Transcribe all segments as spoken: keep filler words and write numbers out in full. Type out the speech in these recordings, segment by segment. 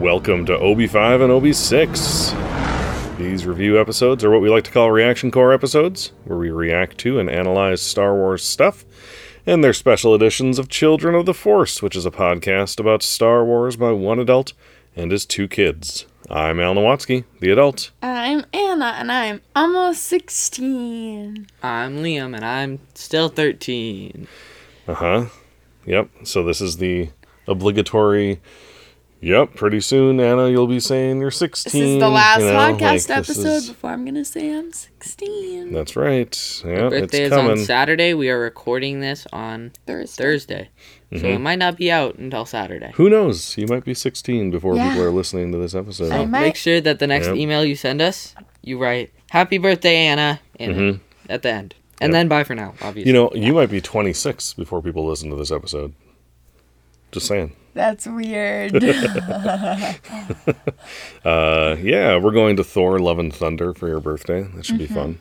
Welcome to Obi five and Obi six. These review episodes are what we like to call Reaction Core episodes, where we react to and analyze Star Wars stuff, and they're special editions of Children of the Force, which is a podcast about Star Wars by one adult and his two kids. I'm Al Nowatsky, the adult. I'm Anna, and I'm almost sixteen. I'm Liam, and I'm still thirteen. Uh-huh. Yep, so this is the obligatory... Yep, pretty soon, Anna, you'll be saying you're sixteen. This is the last you know, podcast like, episode is... before I'm going to say I'm sixteen. That's right. Yep, My birthday it's is coming. on Saturday. We are recording this on Thursday. Thursday. Mm-hmm. So it might not be out until Saturday. Who knows? You might be sixteen before yeah. people are listening to this episode. So make sure that the next yep. email you send us, you write, Happy birthday, Anna, and mm-hmm. at the end. And yep. then bye for now, obviously. You know, yeah. you might be twenty-six before people listen to this episode. Just saying. That's weird. uh, yeah, we're going to Thor, Love and Thunder for your birthday. That should mm-hmm. be fun.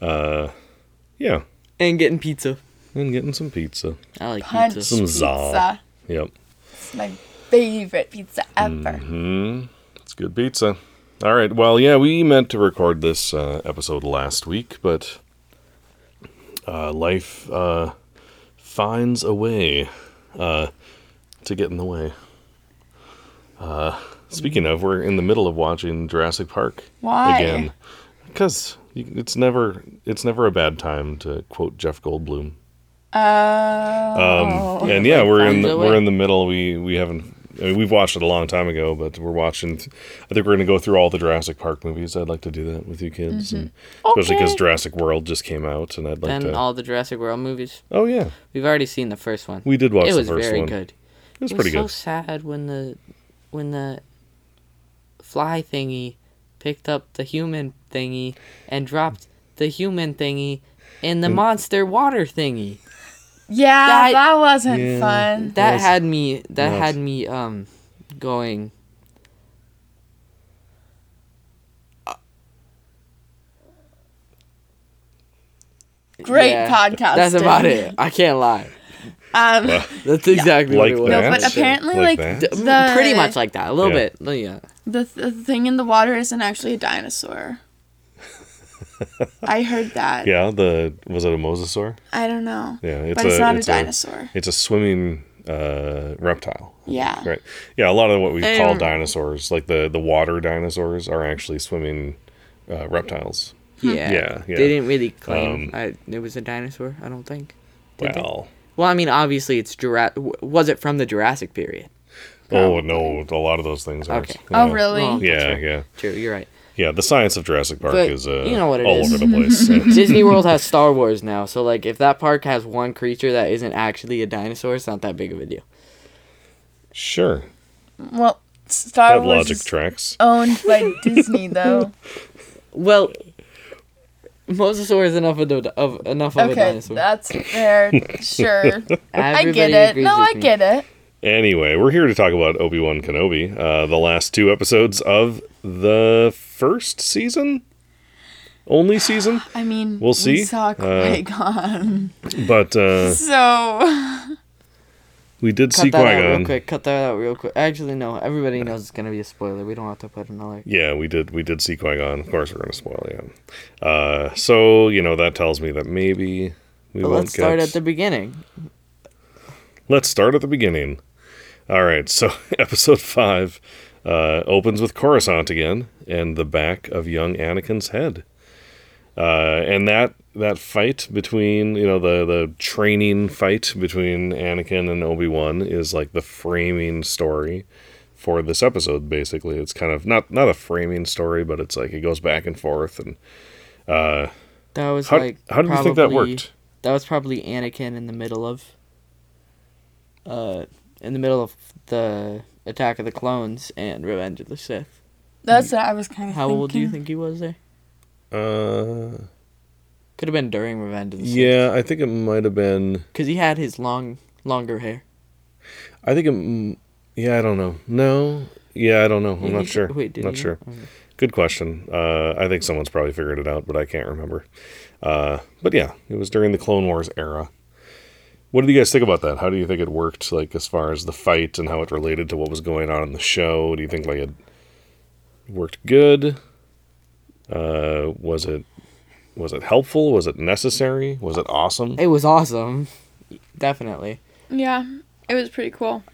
Uh, yeah. And getting pizza. And getting some pizza. I like Punch pizza. Some pizza. Yep. It's my favorite pizza ever. Mm-hmm. It's good pizza. All right. Well, yeah, we meant to record this uh, episode last week, but uh, life uh, finds a way. Uh to get in the way. Uh, speaking of, we're in the middle of watching Jurassic Park. Why? Again. Because it's never it's never a bad time to quote Jeff Goldblum. Oh. Um, and yeah, we're in the, we're in the middle. We we haven't I mean, we've watched it a long time ago, but we're watching. Th- I think we're going to go through all the Jurassic Park movies. I'd like to do that with you kids, mm-hmm. and especially because okay. Jurassic World just came out, and I'd like and to. And all the Jurassic World movies. Oh yeah, we've already seen the first one. We did watch it the first one. It was very good. It was, it was pretty so good. So sad when the when the fly thingy picked up the human thingy and dropped the human thingy in the and, monster water thingy. Yeah, that, that wasn't yeah, fun. That was, had me that was. had me um going Great yeah, podcast. That's about it. I can't lie. Um, well, that's exactly yeah. what like it was. No, but apparently, like, like the, pretty much like that, a little yeah. bit. Yeah. The, th- the thing in the water isn't actually a dinosaur. I heard that. Yeah, the was it a mosasaur? I don't know. Yeah, it's but a, it's not it's a dinosaur. A, it's a swimming uh, reptile. Yeah. Right. Yeah, a lot of what we I call dinosaurs, like the, the water dinosaurs, are actually swimming uh, reptiles. Yeah. yeah. Yeah. They didn't really claim um, I, it was a dinosaur. I don't think. Did well. They? Well, I mean, obviously, it's Jura- was it from the Jurassic period? Probably. Oh, no, a lot of those things are. Okay. Yeah. Oh, really? Well, yeah, true. yeah. True, you're right. Yeah, the science of Jurassic Park but is uh, you know what it all is. over the place. Disney World has Star Wars now, so like, if that park has one creature that isn't actually a dinosaur, it's not that big of a deal. Sure. Well, Star that Wars logic is tracks. owned by Disney, though. Well... Mosasaur is enough of, the, of enough of okay, a dinosaur. Okay, that's fair. Sure. I get it. No, I get it. Anyway, we're here to talk about Obi-Wan Kenobi, uh, the last two episodes of the first season? Only season? I mean, we'll see. We saw Qui-Gon. Uh, but, uh... So... We did Cut see that Qui-Gon. Out real quick. Cut that out real quick. Actually, no. Everybody knows it's going to be a spoiler. We don't have to put another. Yeah, we did. We did see Qui-Gon. Of course, we're going to spoil him. Yeah. Uh, so you know that tells me that maybe we but won't. Let's start get... at the beginning. Let's start at the beginning. All right. So episode five uh, opens with Coruscant again and the back of young Anakin's head, uh, and that. That fight between, you know, the, the training fight between Anakin and Obi-Wan is like the framing story for this episode, basically. It's kind of not, not a framing story, but it's like it goes back and forth. And uh, that was how, like, how do you think that worked? That was probably Anakin in the middle of, uh, in the middle of the Attack of the Clones and Revenge of the Sith. That's what I was kind of how thinking. How old do you think he was there? Uh. Could have been during Revenge of the Sith. Yeah, I think it might have been... Because he had his long, longer hair. I think it... Yeah, I don't know. No? Yeah, I don't know. I'm did not sure. Wait, did Not sure. Okay. Good question. Uh, I think someone's probably figured it out, but I can't remember. Uh, but yeah, it was during the Clone Wars era. What did you guys think about that? How do you think it worked, like, as far as the fight and how it related to what was going on in the show? Do you think, like, it worked good? Uh, was it was it helpful? Was it necessary? Was it awesome? It was awesome. Definitely. Yeah, it was pretty cool.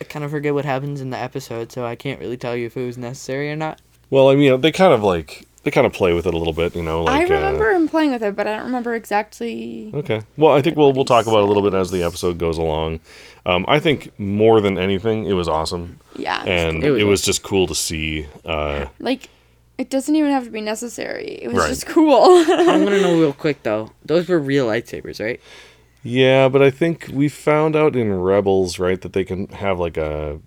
I kind of forget what happens in the episode, so I can't really tell you if it was necessary or not. Well, I mean, they kind of, like... They kind of play with it a little bit, you know. Like, I remember uh, him playing with it, but I don't remember exactly. Okay. Well, I think we'll we'll talk about it a little bit as the episode goes along. Um, I think more than anything, it was awesome. Yeah. And it was, it was just cool to see. Uh, like, it doesn't even have to be necessary. It was right. just cool. I want to know real quick, though. Those were real lightsabers, right? Yeah, but I think we found out in Rebels, right, that they can have, like, a...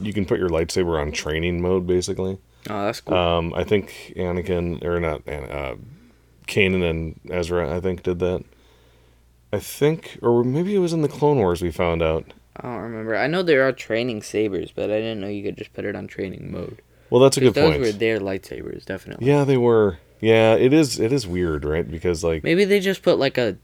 You can put your lightsaber on training mode, basically. Oh, that's cool. Um, I think Anakin, or not, uh, Kanan and Ezra, I think, did that. I think, or maybe it was in the Clone Wars we found out. I don't remember. I know there are training sabers, but I didn't know you could just put it on training mode. Well, that's a good those point. Those were their lightsabers, definitely. Yeah, they were. Yeah, it is It is weird, right? Because, like... Maybe they just put, like, a...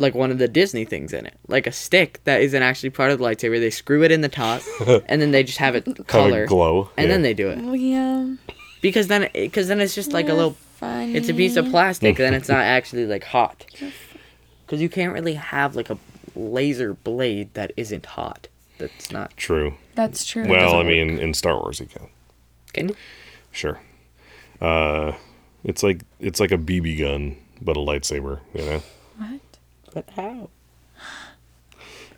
Like one of the Disney things in it. Like a stick that isn't actually part of the lightsaber. They screw it in the top, and then they just have it color. Have it glow. And yeah. then they do it. Well, yeah. Because then, it, cause then it's just like You're a little... Funny. It's a piece of plastic, then it's not actually like hot. Because you can't really have like a laser blade that isn't hot. That's not... True. That's true. Well, I mean, work. in Star Wars you can. Can you? Sure. Uh, it's like it's like a B B gun, but a lightsaber, you know? What? But how?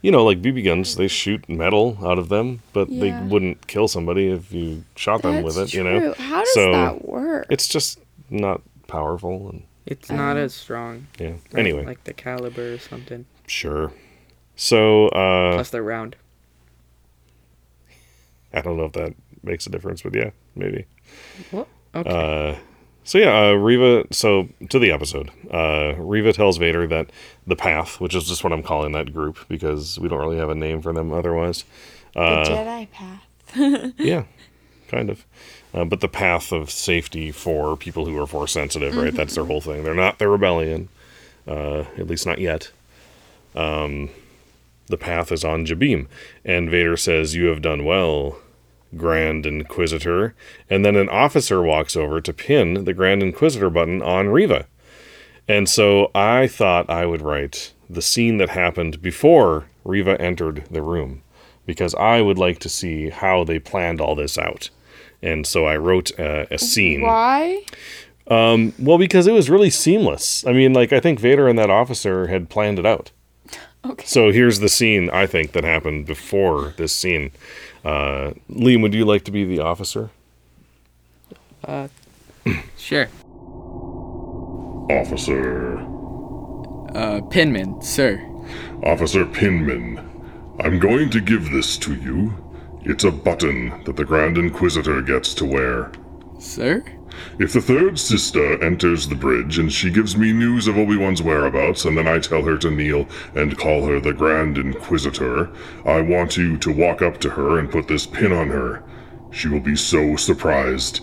You know, like B B guns, they shoot metal out of them, but yeah. they wouldn't kill somebody if you shot them That's with it, true. You know? How does so that work? It's just not powerful. And It's um, not as strong. Yeah. Like, anyway. Like the caliber or something. Sure. So, uh... Plus they're round. I don't know if that makes a difference, but yeah, maybe. Well, okay. Uh... So yeah, uh, Reva, so to the episode, uh, Reva tells Vader that the Path, which is just what I'm calling that group, because we don't really have a name for them otherwise. Uh, the Jedi Path. yeah, kind of. Uh, but the path of safety for people who are force sensitive, right? Mm-hmm. That's their whole thing. They're not the rebellion, uh, at least not yet. Um, the path is on Jabim. And Vader says, "You have done well, Grand Inquisitor," and then an officer walks over to pin the Grand Inquisitor button on Reva. And so I thought I would write the scene that happened before Reva entered the room, because I would like to see how they planned all this out. And so I wrote uh, a scene. Why? Um, well, because it was really seamless. I mean, like, I think Vader and that officer had planned it out. Okay. So here's the scene, I think, that happened before this scene. Uh, Liam, would you like to be the officer? Uh, sure. Officer. Uh, Penman, sir. Officer Penman, I'm going to give this to you. It's a button that the Grand Inquisitor gets to wear. Sir? If the third sister enters the bridge and she gives me news of Obi-Wan's whereabouts, and then I tell her to kneel and call her the Grand Inquisitor, I want you to walk up to her and put this pin on her. She will be so surprised.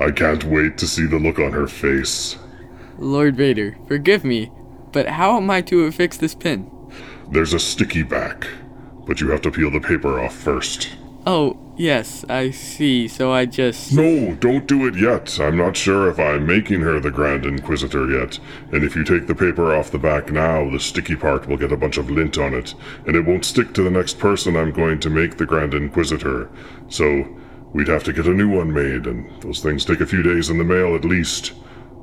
I can't wait to see the look on her face. Lord Vader, forgive me, but how am I to affix this pin? There's a sticky back, but you have to peel the paper off first. Oh, yes, I see, so I just... No, don't do it yet. I'm not sure if I'm making her the Grand Inquisitor yet. And if you take the paper off the back now, the sticky part will get a bunch of lint on it, and it won't stick to the next person I'm going to make the Grand Inquisitor. So, we'd have to get a new one made, and those things take a few days in the mail at least.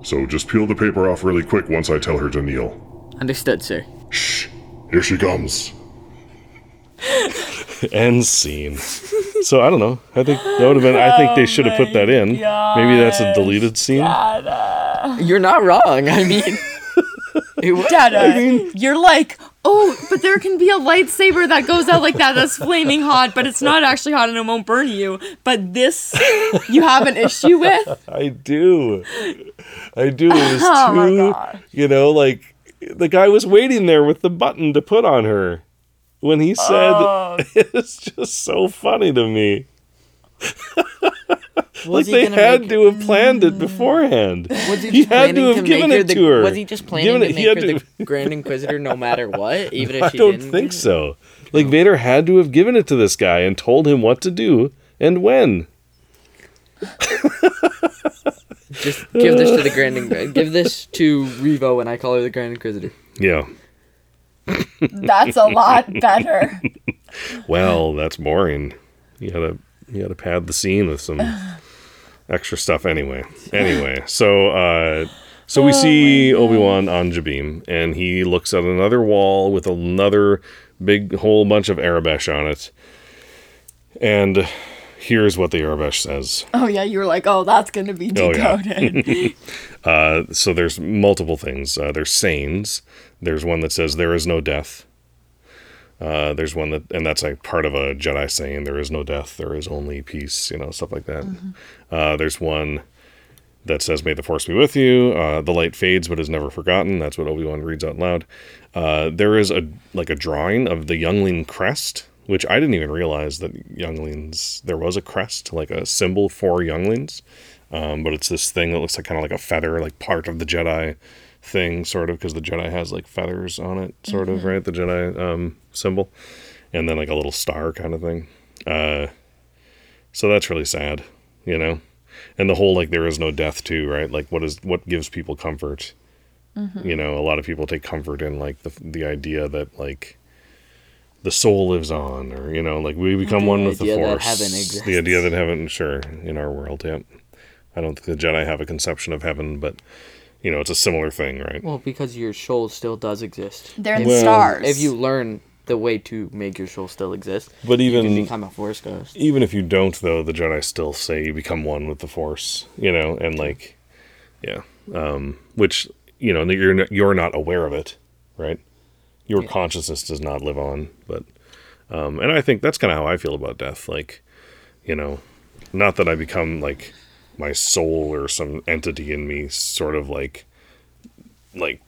So just peel the paper off really quick once I tell her to kneel. Understood, sir. Shh, here she comes. End scene. So I don't know. I think that would have been. I think they should have put that in. Gosh, maybe that's a deleted scene. Dada. You're not wrong. I mean, it was, Dada, I mean, you're like, oh, but there can be a lightsaber that goes out like that. That's flaming hot, but it's not actually hot and it won't burn you. But this, you have an issue with. I do. I do. It was oh too. My gosh. You know, like the guy was waiting there with the button to put on her. When he said, oh. It's just so funny to me. Was like he they had make... to have planned it beforehand. Was he, he had to have given it the... to her. Was he just planning it, to make her to... the Grand Inquisitor no matter what, even if she didn't? I don't think so. Like, Vader had to have given it to this guy and told him what to do and when. Just give this to the Grand Inquisitor. Give this to Reva when I call her the Grand Inquisitor. Yeah. That's a lot better. Well, that's boring. You gotta, you gotta pad the scene with some extra stuff anyway. Anyway, so uh, so we oh see Obi-Wan on Jabim, and he looks at another wall with another big whole bunch of Arabesh on it. And here's what the Arabesh says. Oh, yeah, you were like, oh, that's going to be decoded. Oh, yeah. uh, so there's multiple things. Uh, there's sayings. There's one that says, there is no death. Uh, there's one that, and that's like part of a Jedi saying, there is no death, there is only peace, you know, stuff like that. Mm-hmm. Uh, there's one that says, may the Force be with you. Uh, the light fades but is never forgotten. That's what Obi-Wan reads out loud. Uh, there is a like a drawing of the Youngling crest, which I didn't even realize that Younglings, there was a crest, like a symbol for Younglings. Um, but it's this thing that looks like kind of like a feather, like part of the Jedi thing, sort of, because the Jedi has like feathers on it, sort mm-hmm. of, right? The Jedi um, symbol. And then like a little star kind of thing. Uh, so that's really sad, you know? And the whole like there is no death too, right? Like what is what gives people comfort? Mm-hmm. You know, a lot of people take comfort in like the the idea that like the soul lives on, or, you know, like we become the one with the Force. The idea that heaven, sure, in our world, yeah. I don't think the Jedi have a conception of heaven, but, you know, it's a similar thing, right? Well, because your soul still does exist. They're the well, stars. If you learn the way to make your soul still exist, but even, you become a Force ghost. Even if you don't, though, the Jedi still say you become one with the Force, you know, and, like, yeah. Um, which, you know, you're, you're not aware of it, right? Your yeah. consciousness does not live on, but, um, and I think that's kind of how I feel about death. Like, you know, not that I become like my soul or some entity in me sort of like, like,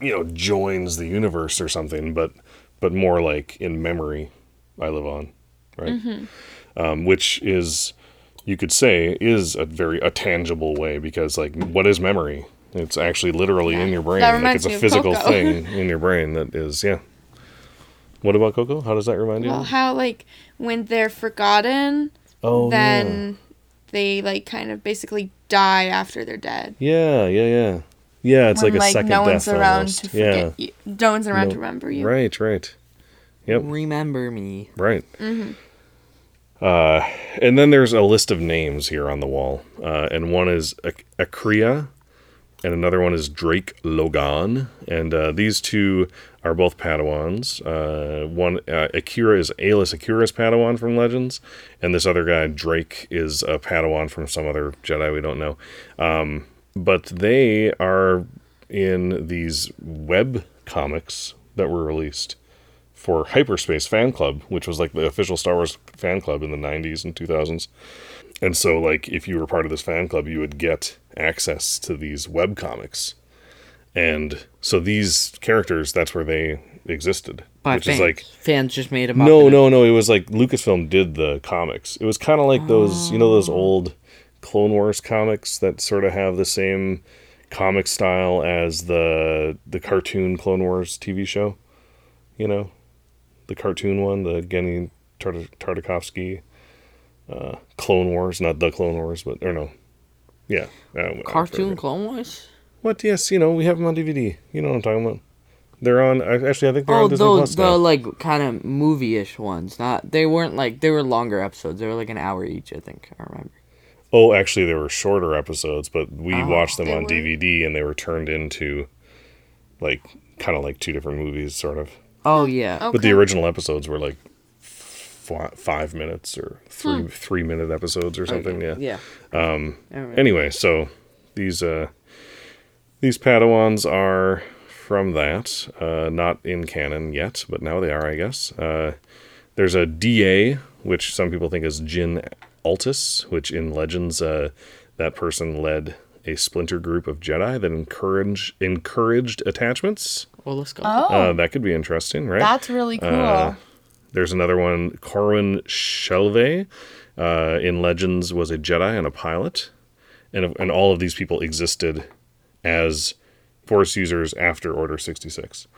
you know, joins the universe or something, but, but more like in memory I live on. Right. Mm-hmm. Um, which is, you could say is a very, a tangible way, because like, what is memory? It's actually literally yeah. in your brain. Like it's a physical Coco. thing in your brain that is, yeah. What about Coco? How does that remind you? Well, how like when they're forgotten, oh, then yeah. they like kind of basically die after they're dead. Yeah, yeah, yeah, yeah. It's when, like a like, second no death almost. To yeah, you. no one's around no, to remember you. Right, right. Yep. Remember me. Right. Mm-hmm. Uh, and then there's a list of names here on the wall, uh, and one is Ak- Akria. And another one is Drake Logan. And uh, these two are both Padawans. Uh, one, uh, Akira is Aelys Akira's Padawan from Legends. And this other guy, Drake, is a Padawan from some other Jedi we don't know. Um, but they are in these web comics that were released for Hyperspace Fan Club, which was like the official Star Wars fan club in the nineties and two thousands. And so, like, if you were part of this fan club, you would get access to these webcomics. And so these characters, that's where they existed. By which fans. Is like, fans just made them up. No, no, no. It was like Lucasfilm did the comics. It was kind of like oh. those, you know, those old Clone Wars comics that sort of have the same comic style as the the cartoon Clone Wars T V show. You know, the cartoon one, the Genndy Tart- Tartakovsky. Uh, Clone Wars, not the Clone Wars, but, or no. Yeah. Cartoon Clone Wars? What? Yes, you know, we have them on D V D. You know what I'm talking about. They're on, actually, I think they're oh, on Disney those, Plus now. The, like, kind of movie-ish ones. Not, they weren't, like, they were longer episodes. They were, like, an hour each, I think. I remember. Oh, actually, they were shorter episodes, but we oh, watched them on were? D V D, and they were turned into, like, kind of like two different movies, sort of. Oh, yeah. Okay. But the original episodes were, like, five minutes or three hmm. three minute episodes or something. Okay. Yeah. Yeah. Um, anyway, so these uh, these Padawans are from that, uh, not in canon yet, but now they are, I guess. Uh, there's a D A, which some people think is Jyn Altus, which in Legends, uh, that person led a splinter group of Jedi that encourage encouraged attachments. Well, let's go. Oh. Uh, that could be interesting, right? That's really cool. Uh, There's another one, Corwin Shelvey, uh, in Legends was a Jedi and a pilot. And, and all of these people existed as Force users after Order sixty-six.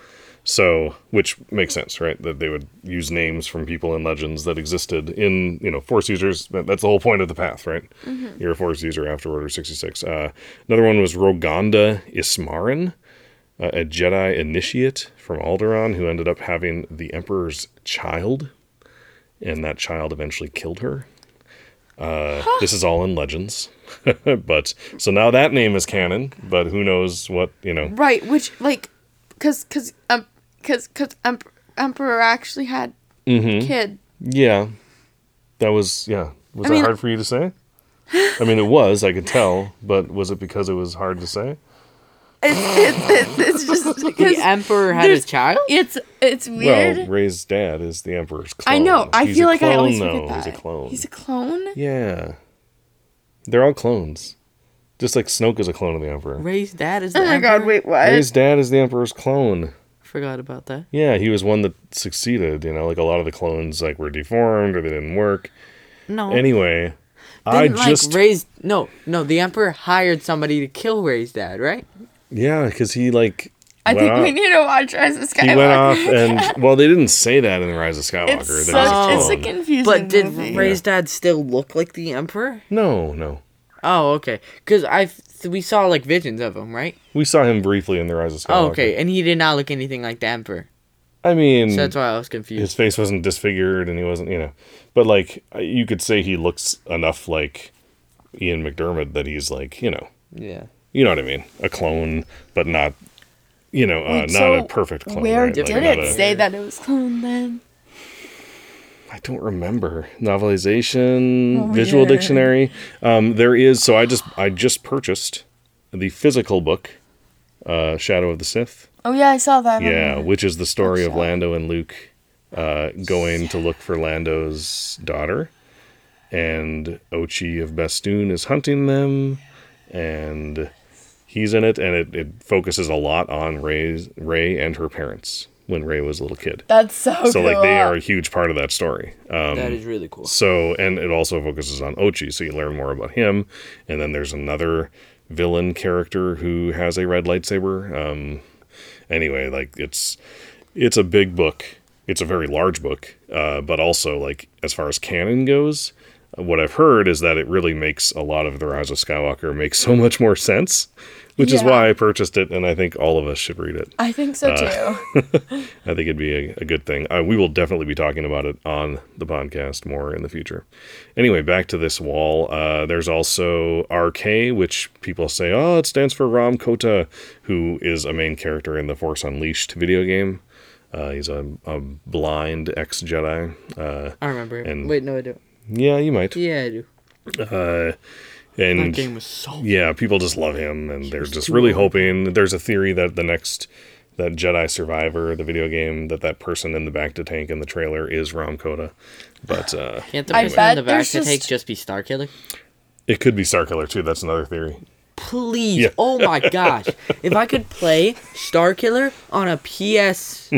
So, which makes sense, right? That they would use names from people in Legends that existed in, you know, Force users. That's the whole point of the path, right? Mm-hmm. You're a Force user after Order sixty-six. Uh, another one was Roganda Ismarin, uh, a Jedi initiate from Alderaan who ended up having the Emperor's child. And that child eventually killed her. Uh, huh. This is all in Legends. But, so now that name is canon, but who knows what, you know. Right, which, like, because, because, um, Because cause Emperor actually had mm-hmm. a kid. Yeah. That was, yeah. Was I that mean, hard for you to say? I mean, it was, I could tell. But was it because it was hard to say? It's, it's, it's just because... The Emperor had a child? It's it's weird. Well, Ray's dad is the Emperor's clone. I know. I He's feel like clone, I always forget that. He's a clone. He's a clone? Yeah. They're all clones. Just like Snoke is a clone of the Emperor. Ray's dad is the Emperor? Oh my Emperor? God, wait, what? Ray's dad is the Emperor's clone. Forgot about that. Yeah, he was one that succeeded, you know, like a lot of the clones like were deformed or they didn't work. No. Anyway, didn't, I like, just raised no, no, the Emperor hired somebody to kill Ray's dad, right? Yeah, because he like I think off. we need to watch Rise of Skywalker. He went off and well they didn't say that in Rise of Skywalker. It's, so, a it's a confusing But did movie. Ray's dad still look like the Emperor? No, no. Oh, okay. Because I we saw like visions of him, right? We saw him briefly in the Rise of Skywalker. Oh, okay. And he did not look anything like the Emperor. I mean, so that's why I was confused. His face wasn't disfigured, and he wasn't, you know, but like you could say he looks enough like Ian McDiarmid that he's like, you know, yeah, you know what I mean, a clone, but not, you know, uh, Wait, not so a perfect clone. Where right? did like, it a, say that it was clone then? I don't remember. Novelization, oh, visual yeah. dictionary. Um, there is, so I just I just purchased the physical book, uh, Shadow of the Sith. Oh, yeah, I saw that. Yeah, which is the story of Lando and Luke uh, going yeah. to look for Lando's daughter. And Ochi of Bastoon is hunting them. And he's in it. And it, it focuses a lot on Rey's, Rey and her parents. When Ray was a little kid. That's so cool. So, like, they are a huge part of that story. Um, that is really cool. So, and it also focuses on Ochi, so you learn more about him. And then there's another villain character who has a red lightsaber. Um, anyway, like, it's it's a big book. It's a very large book. Uh, but also, like, as far as canon goes, what I've heard is that it really makes a lot of The Rise of Skywalker make so much more sense. Which yeah. is why I purchased it, and I think all of us should read it. I think so, uh, too. I think it'd be a, a good thing. Uh, we will definitely be talking about it on the podcast more in the future. Anyway, back to this wall. Uh, there's also R K, which people say, oh, it stands for Ram Kota, who is a main character in the Force Unleashed video game. Uh, he's a, a blind ex-Jedi. Uh, I remember him. And, Wait, no, I don't. Yeah, you might. Yeah, I do. Uh... And that game was so good. Yeah, people just love him, and he they're just really old. hoping. There's a theory that the next that Jedi Survivor, the video game, that that person in the back to tank in the trailer is Ram Kota. But uh, can't the person in the back to tank just be Starkiller? It could be Starkiller too. That's another theory. Please, yeah. Oh my gosh! If I could play Starkiller on a P S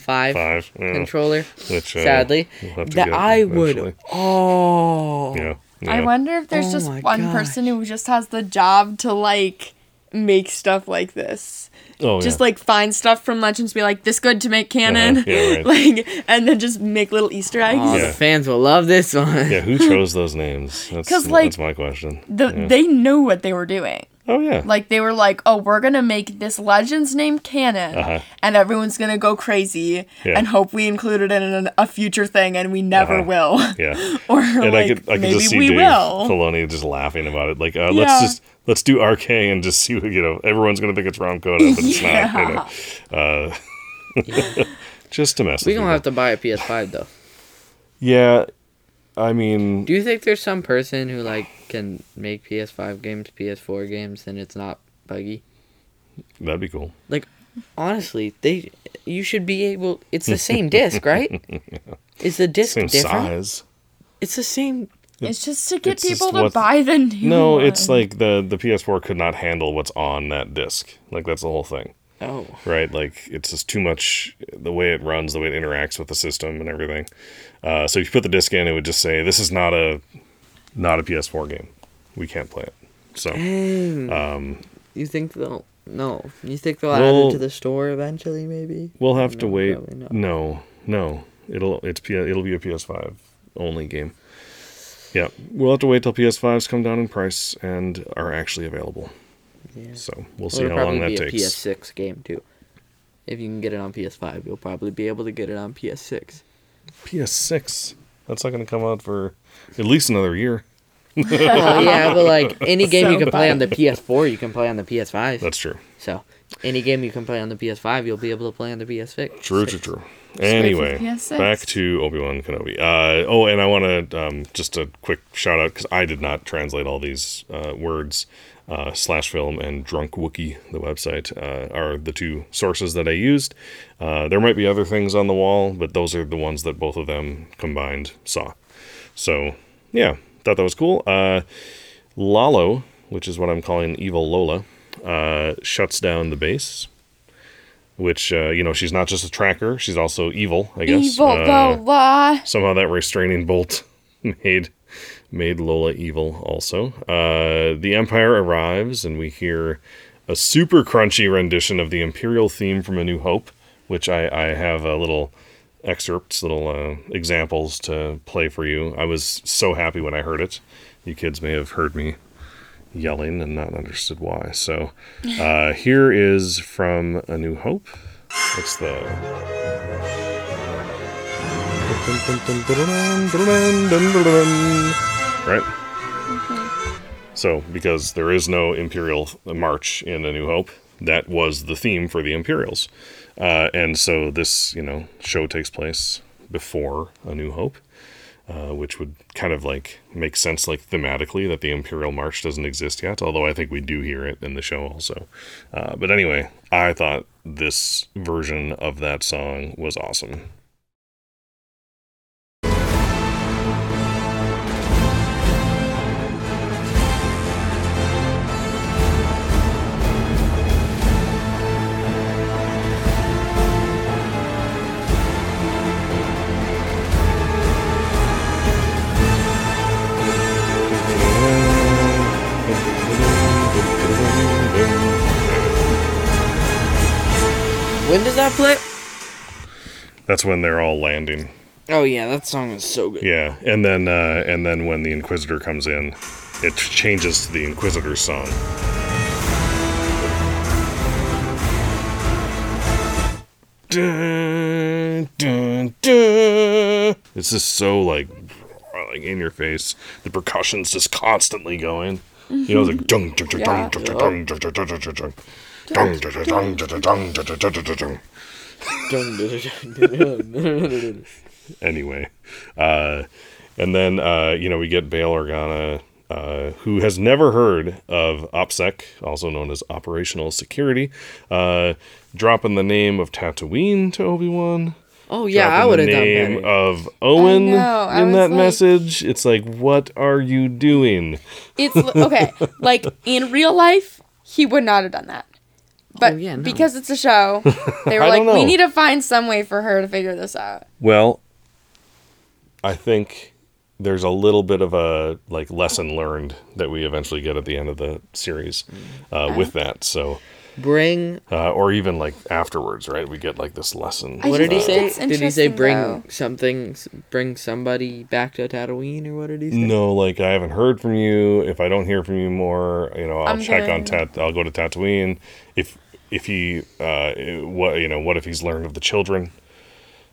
five Five, yeah. controller, which, uh, sadly, we'll that I eventually. would. Oh. Yeah. Yeah. I wonder if there's oh just one gosh. person who just has the job to, like, make stuff like this. Oh, just, yeah. like, find stuff from Legends, be like, this good to make canon. Uh-huh. Yeah, right. Like, and then just make little Easter eggs. Oh, yeah. The fans will love this one. Yeah, who chose those names? That's, like, that's my question. The, yeah. They knew what they were doing. Oh, yeah. Like, they were like, oh, we're going to make this Legends name canon, uh-huh. and everyone's going to go crazy yeah. and hope we include it in an, a future thing, and we never uh-huh. will. Yeah. Or, and like, I could, I could maybe just see we Dave will. Filoni just laughing about it. Like, uh, yeah. let's just, let's do R K and just see, you know, everyone's going to think it's Ram Kota, but it's yeah. not. You know. uh, just to mess with We don't have to buy a P S five, though. Yeah. I mean... Do you think there's some person who, like, can make P S five games, P S four games, and it's not buggy? That'd be cool. Like, honestly, they you should be able... It's the same disc, right? Yeah. Is the disc same different? Size. It's the same... It's, it's just to get people to buy the new No, one. It's like the, the P S four could not handle what's on that disc. Like, that's the whole thing. Oh. Right? Like, it's just too much, the way it runs, the way it interacts with the system and everything. Uh, so if you put the disc in, it would just say, this is not a not a P S four game. We can't play it. So, um, you think they'll, no, you think they'll we'll, add it to the store eventually, maybe? We'll have no, to wait. No, no, it'll, it's, it'll be a P S five only game. Yeah. We'll have to wait till P S fives come down in price and are actually available. Yeah. So we'll see well, how long that takes. It'll probably be a P S six game too. If you can get it on P S five, you'll probably be able to get it on P S six. P S six? That's not going to come out for at least another year. Well, yeah, but like any game so you can play bad. on the P S four, you can play on the P S five. That's true. So any game you can play on the P S five, you'll be able to play on the P S six. True, true, true. Anyway, back to Obi-Wan Kenobi. Uh, oh, and I want to um, just a quick shout out because I did not translate all these uh, words. Uh, Slash Film and Drunk Wookiee, the website, uh, are the two sources that I used. Uh, there might be other things on the wall, but those are the ones that both of them combined saw. So, yeah, thought that was cool. Uh, Lalo, which is what I'm calling Evil Lola, uh, shuts down the base, which, uh, you know, she's not just a tracker, she's also evil, I guess. Evil uh, Lola! Somehow that restraining bolt made... made Lola evil also. Uh, the Empire arrives, and we hear a super crunchy rendition of the Imperial theme from A New Hope, which I, I have a little excerpts, little uh, examples to play for you. I was so happy when I heard it. You kids may have heard me yelling and not understood why. So uh, here is from A New Hope. It's the... Right? Mm-hmm. So, because there is no Imperial march in A New Hope, that was the theme for the Imperials. Uh, and so this, you know, show takes place before A New Hope, uh, which would kind of, like, make sense, like, thematically that the Imperial march doesn't exist yet, although I think we do hear it in the show also. Uh, but anyway, I thought this version of that song was awesome. When does that play? That's when they're all landing. Oh yeah, that song is so good. Yeah, and then uh, and then when the Inquisitor comes in, it changes to the Inquisitor's song. Dun, dun, dun. It's just so like, like in your face. The percussion's just constantly going. Mm-hmm. You know, it's like dung, dung, dung, yeah. dung, dung, dung, dung, dung, dung, dung. Anyway, uh, and then uh, you know we get Bail Organa, uh, who has never heard of OPSEC, also known as Operational Security, uh, dropping the name of Tatooine to Obi-Wan. Oh yeah, I would have done that. The name of Owen in that like, message. It's like, what are you doing? It's okay. Like in real life, he would not have done that. But oh, yeah, no. Because it's a show, they were like, we need to find some way for her to figure this out. Well, I think there's a little bit of a like lesson learned that we eventually get at the end of the series uh, with that. So bring... Uh, or even like afterwards, right? We get like this lesson. What did he say? Did he say bring though. something, bring somebody back to Tatooine or what did he say? No, like I haven't heard from you. If I don't hear from you more, you know, I'll I'm check gonna... on Tat. I'll go to Tatooine. If... If he, uh, what you know, what if he's learned of the children?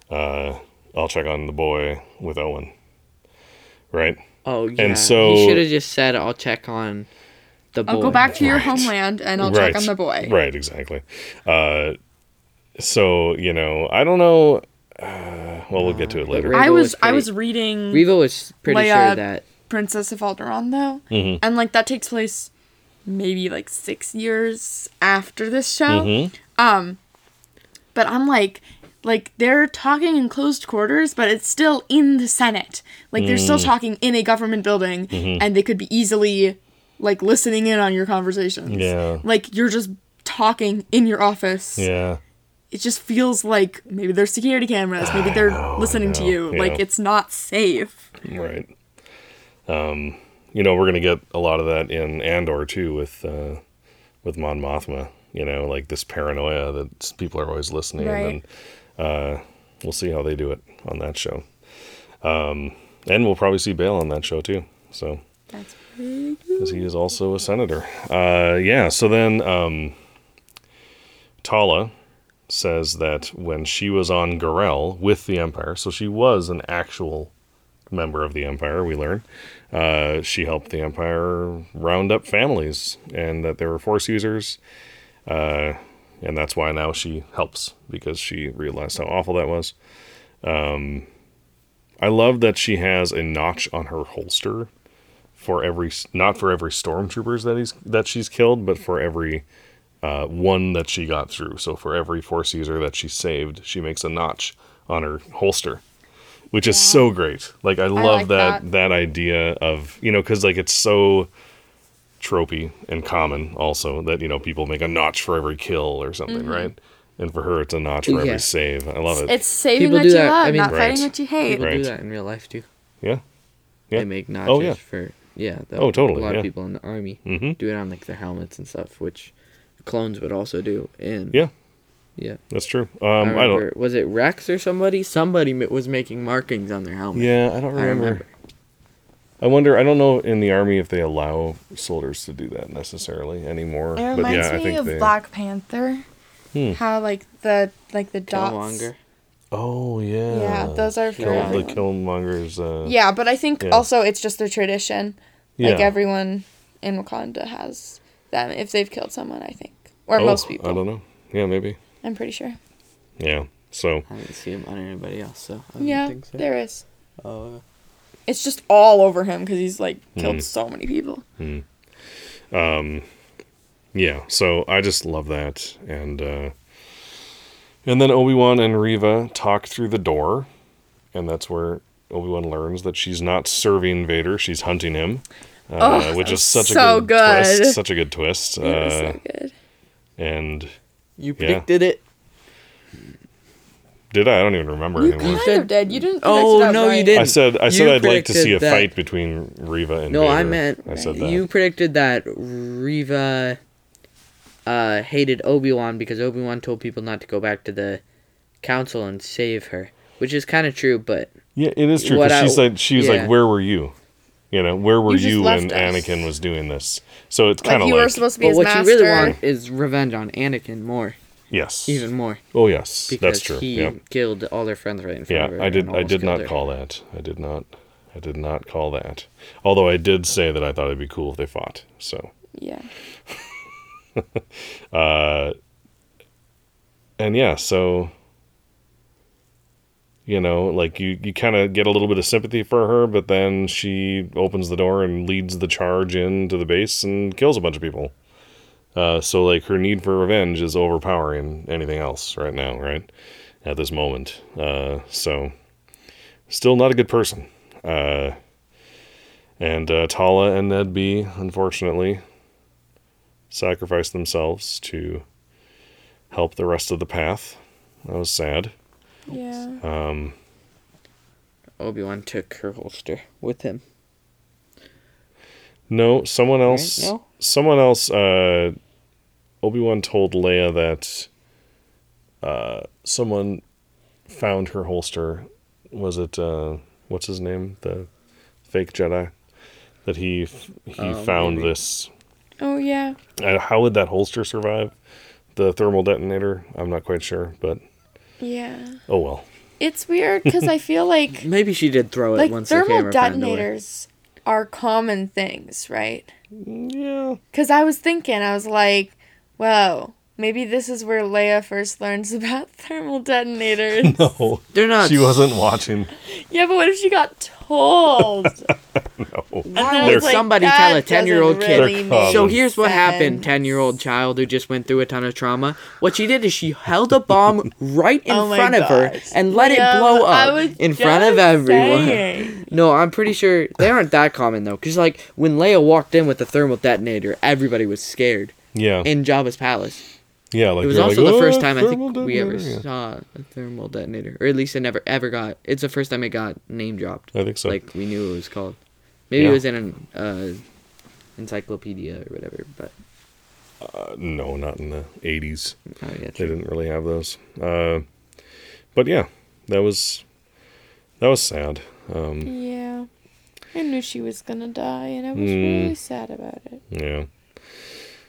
Uh, I'll check on the boy with Owen, right? Oh yeah. And so he should have just said, "I'll check on the boy." I'll go back to your right. homeland and I'll right. check on the boy. Right, exactly. Uh, so you know, I don't know. Uh, well, we'll uh, get to it later. I was, was pretty, I was reading. Reva was pretty Leia, sure that Princess of Alderaan though, mm-hmm. and like that takes place. Maybe like six years after this show. Mm-hmm. Um, but I'm like, like they're talking in closed quarters, but it's still in the Senate. Like they're mm. still talking in a government building mm-hmm. and they could be easily like listening in on your conversations. Yeah. Like you're just talking in your office. Yeah. It just feels like maybe there's security cameras, maybe they're know, listening know, to you. Yeah. Like, it's not safe. Right. Um, you know, we're going to get a lot of that in Andor, too, with uh, with Mon Mothma. You know, like this paranoia that people are always listening. Right. And uh, we'll see how they do it on that show. Um, and we'll probably see Bale on that show, too. So that's pretty good. Because he is also a senator. Uh, yeah, so then um, Tala says that when she was on Gorel with the Empire, so she was an actual member of the Empire, we learn, uh, she helped the Empire round up families and that they were Force users. Uh, and that's why now she helps, because she realized how awful that was. Um, I love that she has a notch on her holster for every, not for every stormtroopers that he's, that she's killed, but for every, uh, one that she got through. So for every Force user that she saved, she makes a notch on her holster, which yeah. is so great. Like, I love I like that, that, that idea of, you know, cause like it's so tropey and common also that, you know, people make a notch for every kill or something, mm-hmm. right? And for her, it's a notch for yeah. every save. I love it. It's saving people what you that. love, I mean, not right. fighting what you hate. People right. do that in real life, too. Yeah. yeah. They make notches oh, yeah. for, yeah. The, oh, totally. A lot yeah. of people in the army mm-hmm. do it on, like, their helmets and stuff, which clones would also do. And yeah. Yeah. That's true. Um, I, remember, I don't... Was it Rex or somebody? Somebody was making markings on their helmet. Yeah, I don't remember. I remember. I wonder, I don't know in the Army if they allow soldiers to do that necessarily anymore. It reminds but yeah, me I think of they... Black Panther. Hmm. How like the like the dots. Killmonger. Oh yeah. Yeah, those are Kill, the Killmongers. Uh, yeah, but I think yeah. also it's just a tradition. Yeah. Like everyone in Wakanda has them if they've killed someone. I think, or oh, most people. I don't know. Yeah, maybe. I'm pretty sure. Yeah. So. I didn't see him on anybody else. So. I yeah, think so. There is. Oh. Uh, it's just all over him because he's like killed mm. so many people. Mm. Um. Yeah, so I just love that. And uh, and then Obi-Wan and Reva talk through the door, and that's where Obi-Wan learns that she's not serving Vader, she's hunting him, uh, oh, which is such so a good, good twist. Such a good twist. It uh, was so good. And you predicted yeah. it. Did I? I don't even remember you anymore. You kind of did. You didn't. Oh no, right. you didn't. I said. I you said I'd like to see a that... fight between Reva and. No, Vader. I meant. I said that. You predicted that Reva. Uh, hated Obi-Wan because Obi-Wan told people not to go back to the council and save her, which is kind of true, but... Yeah, it is true, because she said, she was yeah. like, where were you? You know, where were you, you when Anakin was doing this? So it's kind of like... you like, were supposed to be his master. But what you really want is revenge on Anakin more. Yes. Even more. Oh, yes, that's true. Because he yeah. killed all their friends right in front yeah, of her. Yeah, I did, I did not her. call that. I did not, I did not call that. Although I did say that I thought it'd be cool if they fought, so... Yeah. uh, and yeah, so, you know, like you, you kind of get a little bit of sympathy for her, but then she opens the door and leads the charge into the base and kills a bunch of people. Uh, so like her need for revenge is overpowering anything else right now, right? At this moment. Uh, so still not a good person. Uh, and, uh, Tala and Ned B, unfortunately, sacrifice themselves to help the rest of the path. That was sad. Yeah. Um, Obi-Wan took her holster with him. No, someone else... Right? No? Someone else... Uh, Obi-Wan told Leia that uh, someone found her holster. Was it... Uh, what's his name? The fake Jedi? That he, he um, found maybe. this... Oh, yeah. Uh, how would that holster survive the thermal detonator? I'm not quite sure, but... Yeah. Oh, well. It's weird, because I feel like... Maybe she did throw it like once the camera Like, thermal detonators are common things, right? Yeah. Because I was thinking, I was like, whoa, maybe this is where Leia first learns about thermal detonators. No. They're not... She wasn't watching. Yeah, but what if she got told? No. Why would somebody like, tell a ten-year-old kid? Really so here's what sense. happened, ten-year-old child who just went through a ton of trauma. What she did is she held a bomb right in oh front gosh. of her and let yeah, it blow up in front of everyone. Saying. No, I'm pretty sure they aren't that common, though. Because, like, when Leia walked in with the thermal detonator, everybody was scared. Yeah. In Jabba's palace. Yeah, like it was also like, the first oh, time I think we ever yeah. saw a thermal detonator, or at least it never ever got. It's the first time it got name dropped. I think so. Like we knew what it was called. Maybe yeah. it was in an uh, encyclopedia or whatever, but. Uh, no, not in the eighties. Oh, yeah, they didn't really have those. Uh, but yeah, that was that was sad. Um, yeah, I knew she was gonna die, and I was mm, really sad about it. Yeah.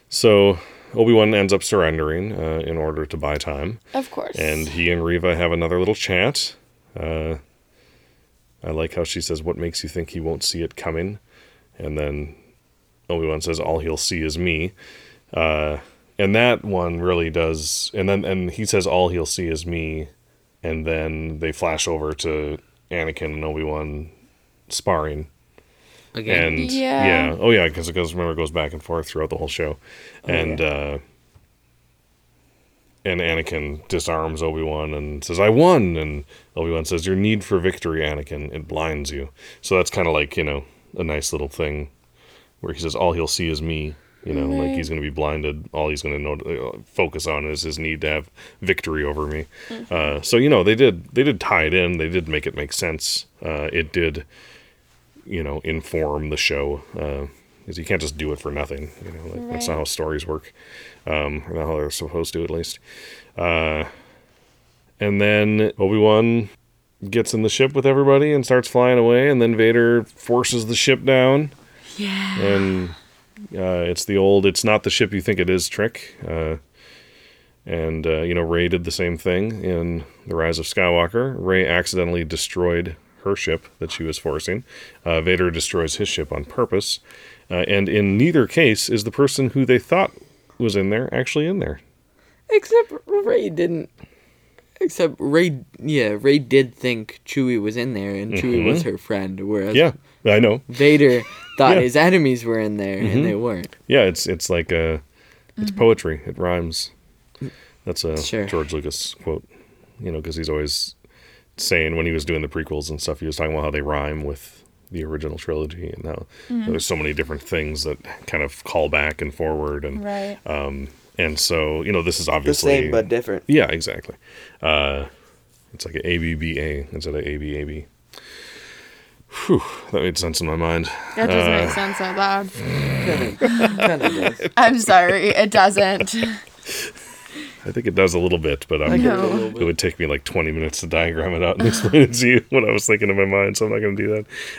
So Obi-Wan ends up surrendering uh, in order to buy time. Of course. And he and Reva have another little chat. Uh, I like how she says, "What makes you think he won't see it coming?" And then Obi-Wan says, "All he'll see is me." Uh, and that one really does, and then, and he says, all he'll see is me. And then they flash over to Anakin and Obi-Wan sparring again. And yeah. yeah. Oh yeah. Cause it goes, remember it goes back and forth throughout the whole show. Oh, and, yeah. uh, and Anakin disarms Obi-Wan and says, I won. And Obi-Wan says, your need for victory, Anakin, it blinds you. So that's kind of like, you know, a nice little thing where he says, all he'll see is me. You know, right. like he's going to be blinded. All he's going to know, uh, focus on is his need to have victory over me. Mm-hmm. Uh, so, you know, they did they did tie it in. They did make it make sense. Uh, it did, you know, inform the show. Because uh, you can't just do it for nothing. You know, like, right. That's not how stories work. Um, or not how they're supposed to, at least. Uh, and then Obi-Wan gets in the ship with everybody and starts flying away. And then Vader forces the ship down. Yeah. And... Uh, it's the old, it's not the ship you think it is trick. Uh, and, uh, you know, Rey did the same thing in The Rise of Skywalker. Rey accidentally destroyed her ship that she was forcing. Uh, Vader destroys his ship on purpose. Uh, and in neither case is the person who they thought was in there actually in there. Except Rey didn't. Except Rey, yeah, Rey did think Chewie was in there, and mm-hmm. Chewie was her friend, whereas... Yeah. I know. Vader thought yeah. his enemies were in there, mm-hmm. and they weren't. Yeah, it's it's like uh, it's mm-hmm. poetry. It rhymes. That's a sure. George Lucas quote, you know, because he's always saying when he was doing the prequels and stuff, he was talking about how they rhyme with the original trilogy and how mm-hmm. there's so many different things that kind of call back and forward and right. um and so you know this is obviously the same but different. Yeah, exactly. Uh, it's like an A B B A instead of A B A B. Whew, that made sense in my mind. That doesn't uh, make sense out loud. I'm sorry, it doesn't. I think it does a little bit, but I'm, no. it would take me like twenty minutes to diagram it out and explain it to you what I was thinking in my mind, so I'm not going to do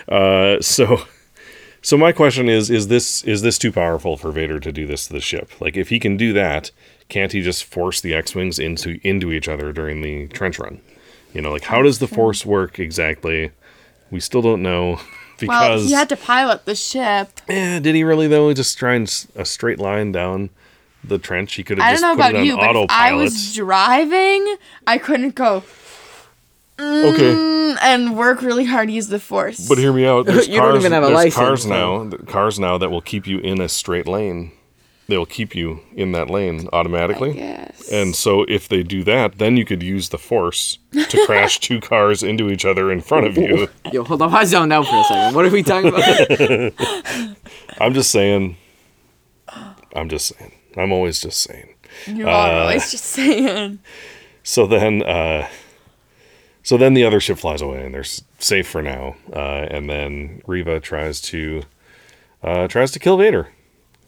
that. Uh, so so my question is, is this is this too powerful for Vader to do this to the ship? Like, if he can do that, can't he just force the X-Wings into into each other during the trench run? You know, like, how does the Force work exactly? We still don't know because... Well, he had to pilot the ship. Yeah, did he really, though? Just trying a straight line down the trench? He could have just put it on autopilot. I don't know about you, but if I was driving, I couldn't go... Mm, okay. And work really hard to use the Force. But hear me out. There's you cars, don't even have a license. Cars now, cars now that will keep you in a straight lane. They'll keep you in that lane automatically. Yes. And so if they do that, then you could use the Force to crash two cars into each other in front of you. Yo, hold on. I zoned out for a second. What are we talking about? I'm just saying. I'm just saying. I'm always just saying. You're uh, always just saying. So then, uh, so then the other ship flies away, and they're safe for now. Uh, and then Reva tries to uh, tries to kill Vader.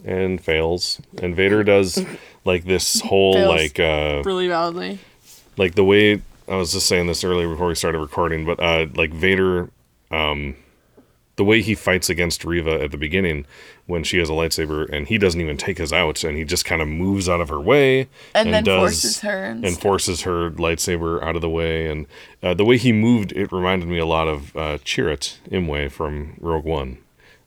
And fails. And Vader does like this whole fails like uh really badly. Like the way I was just saying this earlier before we started recording, but uh like Vader um the way he fights against Reva at the beginning when she has a lightsaber and he doesn't even take his out and he just kind of moves out of her way and, and then does, forces her and, and forces her lightsaber out of the way and uh, the way he moved it reminded me a lot of uh Chirrut Imwe from Rogue One.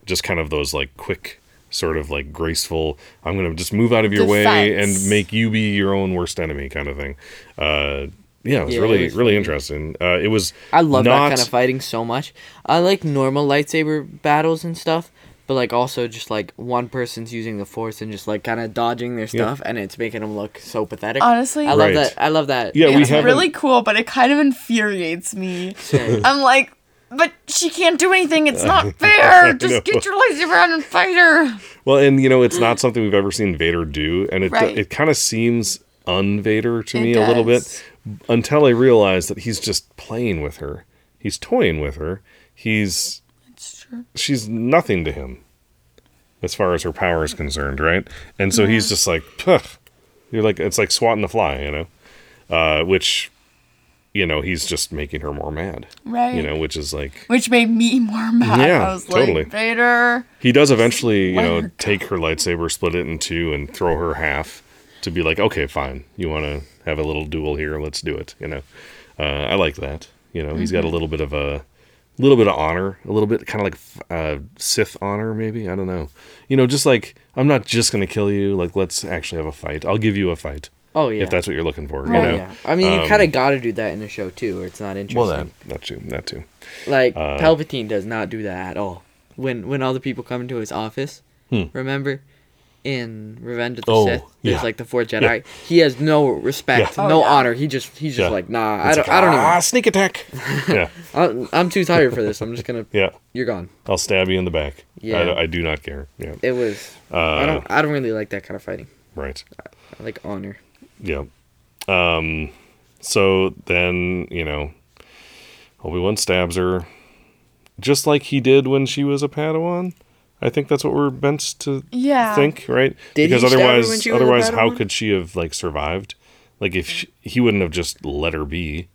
Just kind of those like quick sort of like graceful, I'm going to just move out of your defense way and make you be your own worst enemy kind of thing. Uh, yeah, it was yeah, really, it was really interesting. Uh, it was I love not... that kind of fighting so much. I like normal lightsaber battles and stuff, but like also just like one person's using the Force and just like kind of dodging their stuff yeah. and it's making them look so pathetic. Honestly. I love right. that. I love that. Yeah, it's we really cool, but it kind of infuriates me. I'm like, but she can't do anything. It's not fair. Just get your lightsaber out and fight her. Well, and, you know, it's not something we've ever seen Vader do. And it right. it kind of seems un-Vader to it me does. a little bit, until I realized that he's just playing with her. He's toying with her. He's That's true. She's nothing to him as far as her power is concerned, right? And so yeah. he's just like, Puff. You're like, it's like swatting the fly, you know? Uh, which, you know, he's just making her more mad. Right. You know, which is like... Which made me more mad. Yeah, I was totally. like, Vader... He does eventually, you know, her take her lightsaber, split it in two, and throw her half to be like, okay, fine. You want to have a little duel here? Let's do it, you know? Uh, I like that. You know, mm-hmm. he's got a little bit of a... little bit of honor, a little bit kind of like uh, Sith honor, maybe. I don't know. You know, just like, I'm not just going to kill you. Like, let's actually have a fight. I'll give you a fight. Oh, yeah. If that's what you're looking for, you oh, know? Yeah. I mean, you um, kind of got to do that in a show, too, or it's not interesting. Well, that, that too. That too. Like, uh, Palpatine does not do that at all. When when all the people come into his office, hmm. remember, in Revenge of the oh, Sith, there's yeah. like the four Jedi. Yeah. He has no respect, yeah. no oh, yeah. honor. He just he's just yeah. like, nah, it's I don't like, I don't even. Ah, sneak attack. yeah. I'm, I'm too tired for this. I'm just gonna. yeah. You're gone. I'll stab you in the back. Yeah. I, I do not care. Yeah. It was. Uh, I don't. I don't really like that kind of fighting. Right. I, I like honor. Yeah. Um. So then you know, Obi-Wan stabs her, just like he did when she was a Padawan. I think that's what we're meant to yeah. think, right? Did because otherwise, otherwise, how one? could she have like survived? Like if she, he wouldn't have just let her be.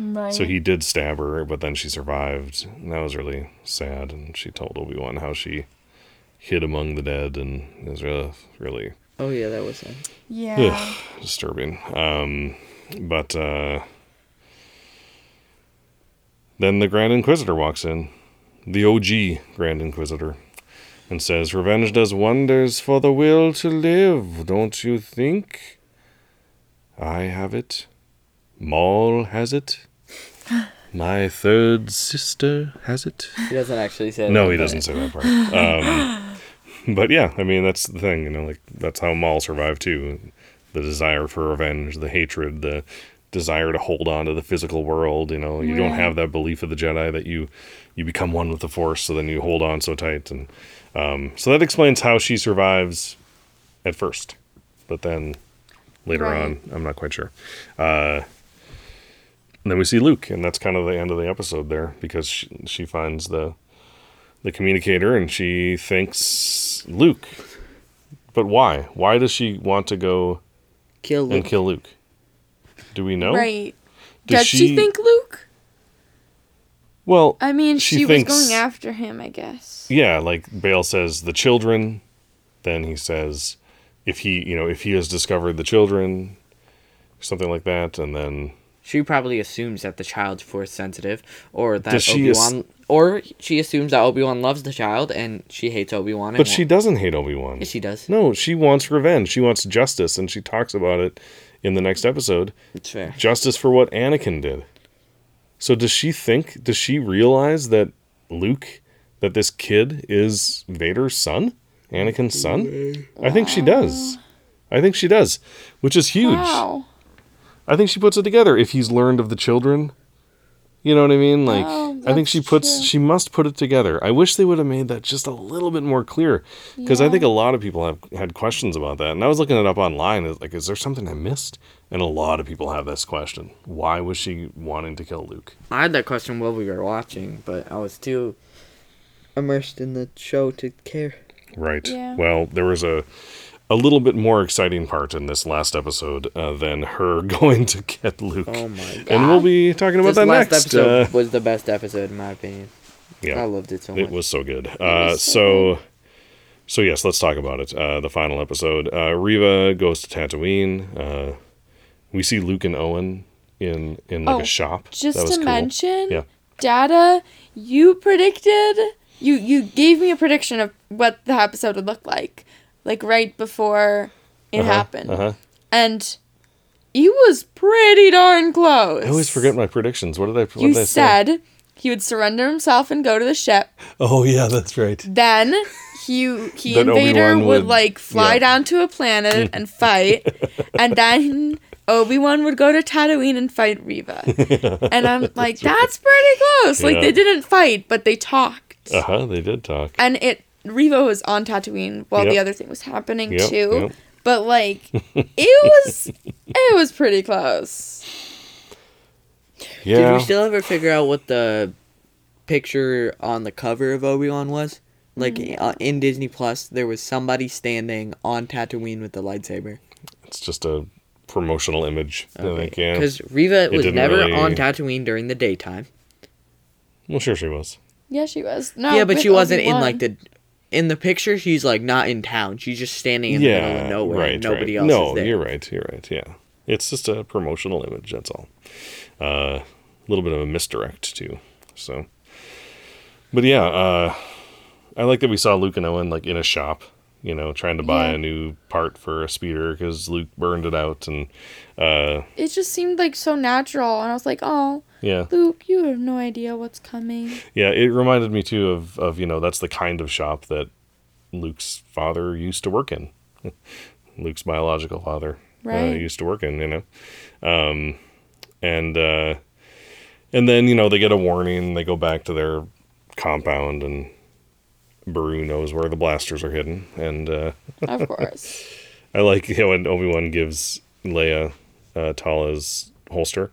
Right. So he did stab her, but then she survived. And that was really sad. And she told Obi-Wan how she hid among the dead, and it was really, really. Oh yeah, that was sad. Yeah. Ugh, disturbing. Um, but uh, then the Grand Inquisitor walks in, the O G Grand Inquisitor. And says, revenge does wonders for the will to live, don't you think? I have it. Maul has it. My third sister has it. He doesn't actually say that. No, he doesn't say that part. Um, but yeah, I mean, that's the thing, you know, like, that's how Maul survived too. The desire for revenge, the hatred, the desire to hold on to the physical world, you know. You yeah. don't have that belief of the Jedi that you, you become one with the Force, so then you hold on so tight and... Um, so that explains how she survives at first, but then later right. on, I'm not quite sure. Uh, and then we see Luke, and that's kind of the end of the episode there, because she, she finds the the communicator, and she thinks Luke. But why? Why does she want to go kill Luke. and kill Luke? Do we know? Right. Does, does she... she think Luke? Well, I mean, she, she thinks, was going after him, I guess. Yeah, like Bale says, the children. Then he says, if he, you know, if he has discovered the children, something like that, and then she probably assumes that the child's force sensitive, or that Obi-Wan, ass- or she assumes that Obi-Wan loves the child, and she hates Obi-Wan. But she doesn't hate Obi-Wan. Yes, she does. No, she wants revenge. She wants justice, and she talks about it in the next episode. It's fair. Justice for what Anakin did. So does she think, does she realize that Luke, that this kid is Vader's son? Anakin's son? Wow. I think she does. I think she does. Which is huge. Wow. I think she puts it together. If he's learned of the children, you know what I mean? Like, oh, I think she puts, true. she must put it together. I wish they would have made that just a little bit more clear. Because yeah. I think a lot of people have had questions about that. And I was looking it up online. Like, is there something I missed? And a lot of people have this question. Why was she wanting to kill Luke? I had that question while we were watching, but I was too immersed in the show to care. Right. Yeah. Well, there was a a little bit more exciting part in this last episode uh, than her going to get Luke. Oh, my God. And we'll be talking about this that next. This last episode uh, was the best episode, in my opinion. Yeah. I loved it so much. It was so good. Uh, was so... so good. So, yes, let's talk about it. Uh, the final episode. Uh, Reva goes to Tatooine. Uh... We see Luke and Owen in, in like oh, a shop. Just that was to cool. mention, yeah. Data, you predicted, you, you gave me a prediction of what the episode would look like, like right before it uh-huh, happened. Uh-huh. And he was pretty darn close. I always forget my predictions. What did I, what you did I said say? He would surrender himself and go to the ship. Oh, yeah, that's right. Then... He, he and Vader would, would, like, fly yeah. down to a planet and fight, and then Obi-Wan would go to Tatooine and fight Reva. And I'm like, that's, that's pretty close. Yeah. Like, they didn't fight, but they talked. Uh-huh, they did talk. And it Reva was on Tatooine while yep. the other thing was happening, yep, too. Yep. But like, it was it was pretty close. Yeah. Did we still ever figure out what the picture on the cover of Obi-Wan was? Like, mm-hmm. in Disney Plus, there was somebody standing on Tatooine with the lightsaber. It's just a promotional image. Because okay. yeah. Reva was never really... on Tatooine during the daytime. Well, sure she was. Yeah, she was. No, yeah, but she wasn't Obi-Wan. in like the in the picture. She's like not in town. She's just standing in yeah, the middle of nowhere. Right, and nobody right. else no, is there. No, you're right. You're right. Yeah, it's just a promotional image. That's all. A uh, little bit of a misdirect too. So, but yeah. Uh, I like that we saw Luke and Owen like in a shop, you know, trying to buy yeah. a new part for a speeder because Luke burned it out, and uh, it just seemed like so natural, and I was like, oh, yeah, Luke, you have no idea what's coming. Yeah, it reminded me too of of you know that's the kind of shop that Luke's father used to work in. Luke's biological father right. uh, used to work in, you know, um, and uh, and then you know they get a warning, they go back to their compound and. Baru knows where the blasters are hidden, and uh, of course, I like you know, when Obi-Wan gives Leia uh, Tala's holster.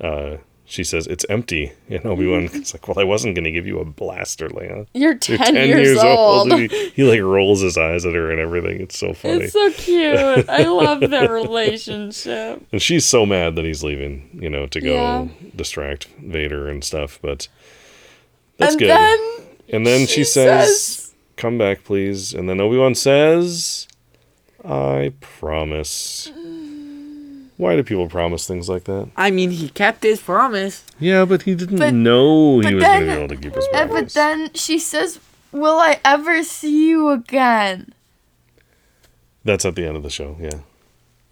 Uh, she says it's empty, and Obi-Wan's like, "Well, I wasn't going to give you a blaster, Leia. You're ten, You're ten years, years old." old. He, he like rolls his eyes at her and everything. It's so funny. It's so cute. I love their relationship. And she's so mad that he's leaving, you know, to go yeah. distract Vader and stuff. But that's and good. Then- And then she, she says, says, come back, please. And then Obi-Wan says, I promise. Why do people promise things like that? I mean, he kept his promise. Yeah, but he didn't but, know he was going to be able to keep his promise. But then she says, will I ever see you again? That's at the end of the show, yeah.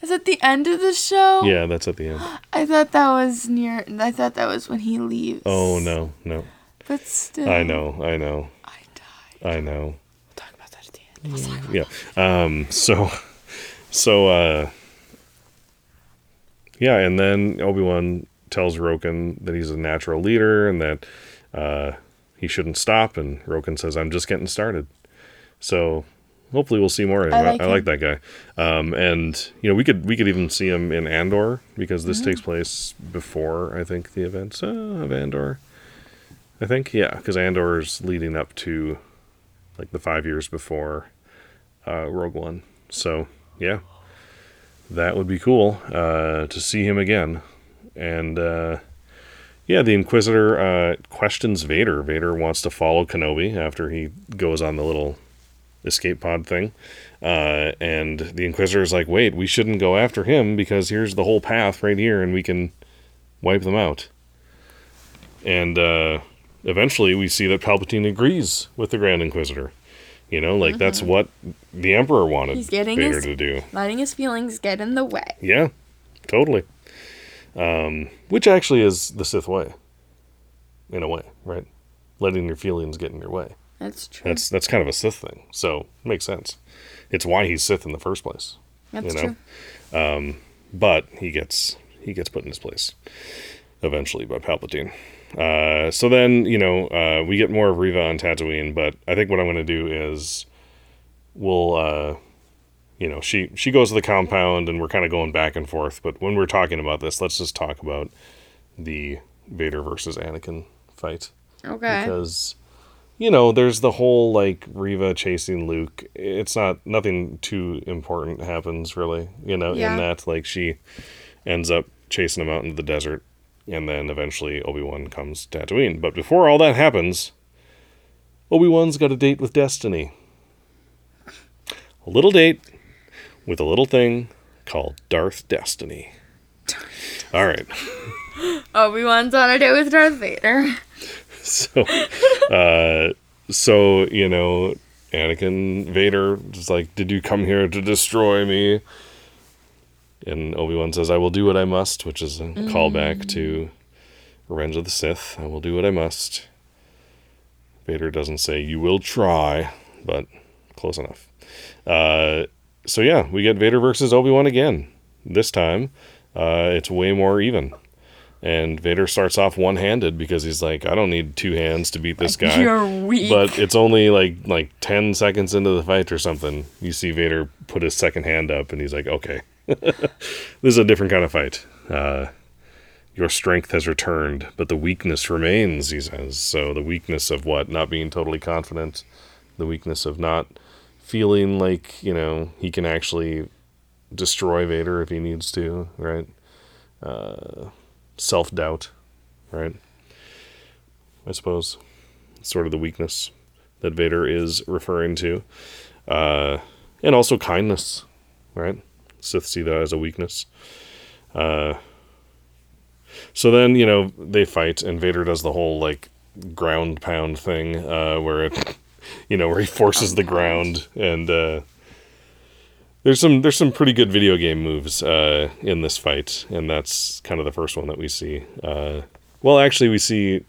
Is that the end of the show? Yeah, that's at the end. I thought that was near, I thought that was when he leaves. Oh, no, no. But still. I know, I know. I died. I know. We'll talk about that at the end. We'll talk about yeah. That. Um, so, so, uh, yeah, and then Obi-Wan tells Roken that he's a natural leader and that uh, he shouldn't stop, and Roken says, I'm just getting started. So, hopefully we'll see more of him. I like, I, I like that guy. Um, and, you know, we could we could even see him in Andor, because this mm-hmm. takes place before, I think, the events of Andor. I think, yeah, because Andor's leading up to, like, the five years before uh, Rogue One. So, yeah, that would be cool uh, to see him again. And, uh, yeah, the Inquisitor uh, questions Vader. Vader wants to follow Kenobi after he goes on the little escape pod thing. Uh, and the Inquisitor's like, wait, we shouldn't go after him because here's the whole path right here and we can wipe them out. And, uh... eventually, we see that Palpatine agrees with the Grand Inquisitor. You know, like, mm-hmm. that's what the Emperor wanted He's getting Vader his, to do. Letting his feelings get in the way. Yeah, totally. Um, which actually is the Sith way. In a way, right? Letting your feelings get in your way. That's true. That's that's kind of a Sith thing. So, it makes sense. It's why he's Sith in the first place. That's you know? true. Um, but he gets, he gets put in his place. Eventually, by Palpatine. Uh, so then, you know, uh, we get more of Reva on Tatooine, but I think what I'm going to do is we'll, uh, you know, she, she goes to the compound and we're kind of going back and forth. But when we're talking about this, let's just talk about the Vader versus Anakin fight. Okay. Because, you know, there's the whole, like, Reva chasing Luke. It's not, nothing too important happens, really, you know, yeah. in that, like, she ends up chasing him out into the desert. And then eventually Obi-Wan comes to Tatooine. But before all that happens, Obi-Wan's got a date with Destiny. A little date with a little thing called Darth Destiny. All right. Obi-Wan's on a date with Darth Vader. So, uh, so you know, Anakin Vader is like, did you come here to destroy me? And Obi-Wan says, I will do what I must, which is a mm. callback to Revenge of the Sith. I will do what I must. Vader doesn't say, you will try, but close enough. Uh, so yeah, we get Vader versus Obi-Wan again. This time, uh, it's way more even. And Vader starts off one-handed because he's like, I don't need two hands to beat this guy. You're weak. But it's only like like ten seconds into the fight or something. You see Vader put his second hand up, and he's like, okay. This is a different kind of fight. Uh, your strength has returned, but the weakness remains, he says. So the weakness of what? Not being totally confident. The weakness of not feeling like, you know, he can actually destroy Vader if he needs to, right? Uh... Self-doubt, right? I suppose. Sort of the weakness that Vader is referring to. Uh, and also kindness, right? Sith see that as a weakness. Uh, so then, you know, they fight, and Vader does the whole, like, ground pound thing, uh, where it, you know, where he forces the ground, and, uh, There's some there's some pretty good video game moves uh, in this fight, and that's kind of the first one that we see. Uh, well, actually, we see...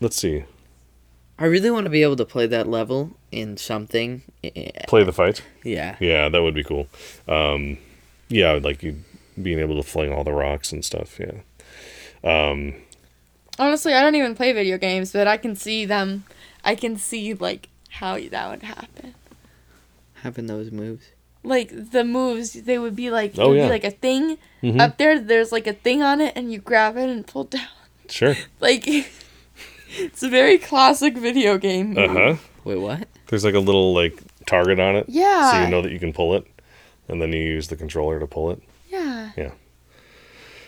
Let's see. I really want to be able to play that level in something. Play the fight? Yeah. Yeah, that would be cool. Um, yeah, like you being able to fling all the rocks and stuff, yeah. Um, Honestly, I don't even play video games, but I can see them. I can see, like, how that would happen. Having those moves. Like, the moves, they would be like, oh, it would yeah. be like a thing. Mm-hmm. Up there, there's like a thing on it, and you grab it and pull down. Sure. Like, it's a very classic video game move. Uh-huh. Wait, what? There's like a little, like, target on it. Yeah. So you know that you can pull it, and then you use the controller to pull it. Yeah. Yeah.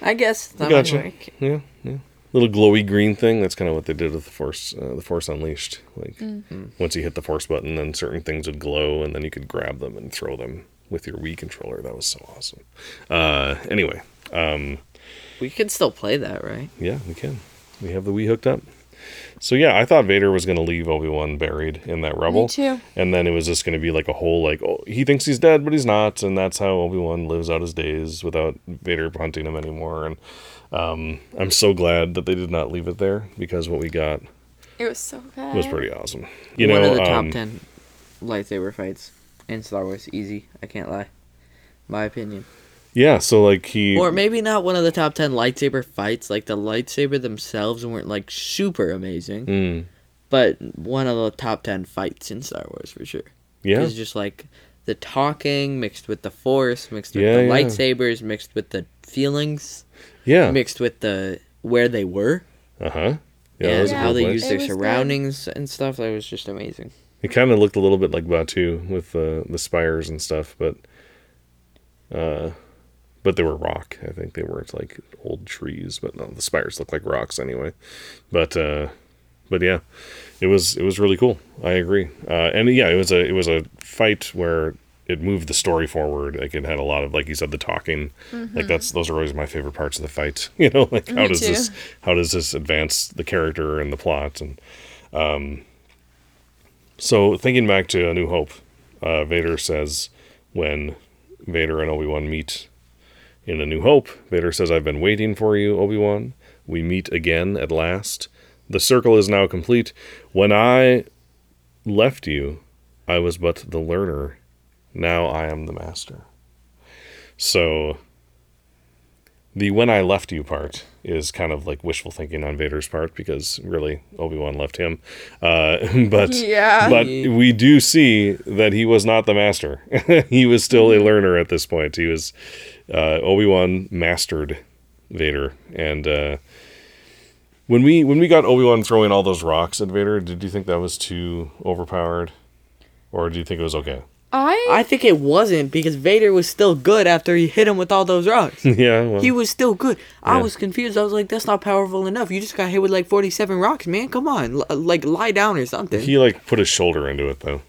I guess that gotcha. would work. Yeah, yeah. Little glowy green thing, that's kind of what they did with the Force uh, the Force Unleashed. Like, mm. once you hit the Force button, then certain things would glow, and then you could grab them and throw them with your Wii controller. That was so awesome. Uh, anyway. Um, we could still play that, right? Yeah, we can. We have the Wii hooked up. So, yeah, I thought Vader was going to leave Obi-Wan buried in that rubble. Me too. And then it was just going to be like a whole, like, oh, he thinks he's dead, but he's not, and that's how Obi-Wan lives out his days without Vader hunting him anymore, and Um, I'm so glad that they did not leave it there, because what we got... It was so good. It was pretty awesome. You One know, of the top um, ten lightsaber fights in Star Wars. Easy. I can't lie. My opinion. Yeah, so like he... Or maybe not one of the top ten lightsaber fights. Like the lightsaber themselves weren't like super amazing. Mm. But one of the top ten fights in Star Wars for sure. Yeah. It's just like the talking mixed with the Force, mixed with yeah, the yeah. lightsabers, mixed with the feelings... Yeah. Mixed with the where they were. Uh-huh. Yeah, and yeah, how they used their surroundings good. and stuff. That was just amazing. It kind of looked a little bit like Batuu with uh, the spires and stuff, but uh, but they were rock. I think they weren't like old trees, but no, the spires look like rocks anyway. But uh, but yeah, it was it was really cool. I agree. Uh, and yeah, it was a it was a fight where it moved the story forward. Like it had a lot of, like you said, the talking. Mm-hmm. Like that's those are always my favorite parts of the fight. You know, like how Me does too. this how does this advance the character and the plot? And um, so thinking back to A New Hope, uh, Vader says when Vader and Obi-Wan meet in A New Hope, Vader says, "I've been waiting for you, Obi-Wan. We meet again at last. The circle is now complete. When I left you, I was but the learner. Now I am the master." So the "when I left you" part is kind of like wishful thinking on Vader's part, because really Obi-Wan left him. Uh, but yeah. but we do see that he was not the master. He was still a learner at this point. He was uh, Obi-Wan mastered Vader. And uh, when we when we got Obi-Wan throwing all those rocks at Vader, did you think that was too overpowered? Or do you think it was okay? I... I think it wasn't, because Vader was still good after he hit him with all those rocks. Yeah, well, he was still good. Yeah. I was confused. I was like, "That's not powerful enough. You just got hit with like forty-seven rocks, man. Come on, L- like lie down or something." He like put his shoulder into it though.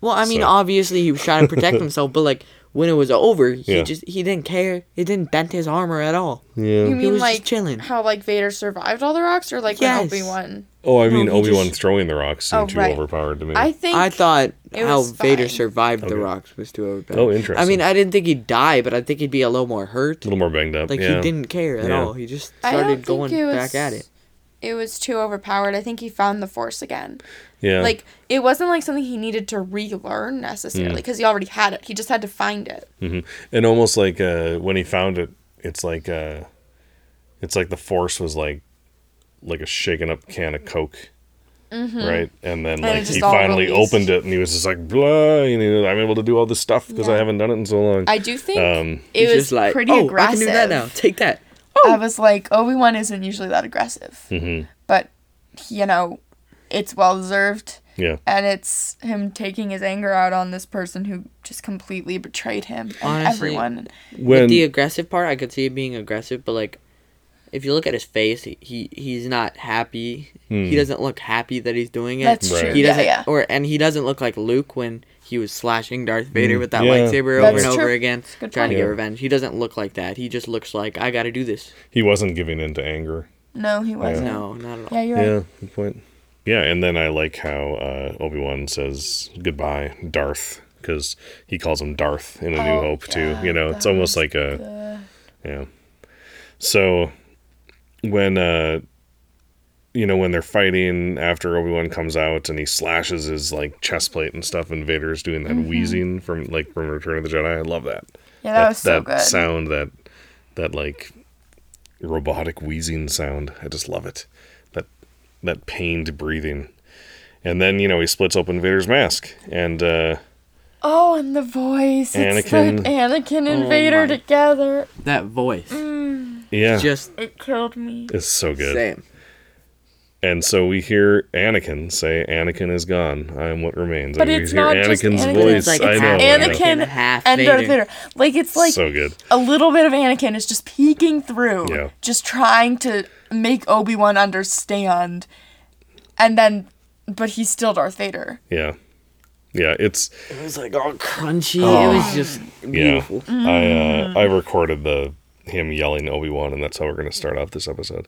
Well, I mean, so. obviously he was trying to protect himself, but like when it was over, he yeah. just he didn't care. It didn't bend his armor at all. Yeah, you mean he was like chilling. How like Vader survived all the rocks, or like yes. Obi-Wan? Oh, I mean, no, Obi-Wan just... throwing the rocks seemed oh, too right. overpowered to me. I think I thought how Vader fine. survived okay. the rocks was too overpowered. Oh, interesting. I mean, I didn't think he'd die, but I think he'd be a little more hurt. A little more banged up. Like, yeah. he didn't care at yeah. all. He just started going was, back at it. It was too overpowered. I think he found the Force again. Yeah. Like, it wasn't like something he needed to relearn necessarily, because mm. he already had it. He just had to find it. Mm-hmm. And almost like uh, when he found it, it's like... Uh, it's like the Force was like like a shaken up can of Coke. Mm-hmm. Right? And then like and he finally released. opened it and he was just like, blah, you know, I'm able to do all this stuff because yeah. I haven't done it in so long. I do think um, it was like, pretty oh, aggressive. I can do that now. Take that. Oh. I was like, Obi-Wan isn't usually that aggressive. Mm-hmm. But, you know, it's well-deserved. Yeah. And it's him taking his anger out on this person who just completely betrayed him and Honestly, everyone. When... With the aggressive part, I could see it being aggressive, but like, if you look at his face, he, he he's not happy. Hmm. He doesn't look happy that he's doing it. That's right. true. He doesn't, yeah, yeah. Or and he doesn't look like Luke when he was slashing Darth Vader mm. with that yeah. lightsaber That's over and true. over again, trying point. to get yeah. revenge. He doesn't look like that. He just looks like, I got to do this. He wasn't giving in to anger. No, he wasn't. Yeah. No, not at all. Yeah, you're right. Yeah, good point. Yeah, and then I like how uh, Obi-Wan says goodbye, Darth, because he calls him Darth in A New oh, Hope too. Yeah, you know, it's almost like a good. yeah. So. When, uh, you know, when they're fighting after Obi-Wan comes out and he slashes his, like, chest plate and stuff and Vader's doing that mm-hmm. wheezing from, like, from Return of the Jedi. I love that. Yeah, that, that was so that good. That sound, that, that, like, robotic wheezing sound. I just love it. That, that pained breathing. And then, you know, he splits open Vader's mask and, uh... Oh, and the voice. Anakin. It's like Anakin and oh Vader my. together. That voice. Mm. Yeah, just it killed me. It's so good. Same. And so we hear Anakin say, "Anakin is gone. I am what remains." But and it's we hear not Anakin's Anakin. voice. It's like, I it's know Anakin, Anakin half and Darth Vader. Like it's like so good. A little bit of Anakin is just peeking through, yeah. just trying to make Obi-Wan understand, and then, but he's still Darth Vader. Yeah, yeah. It's it was like all crunchy. Oh. It was just beautiful. Yeah. Mm. I uh, I recorded the. him yelling Obi-Wan, and that's how we're going to start off this episode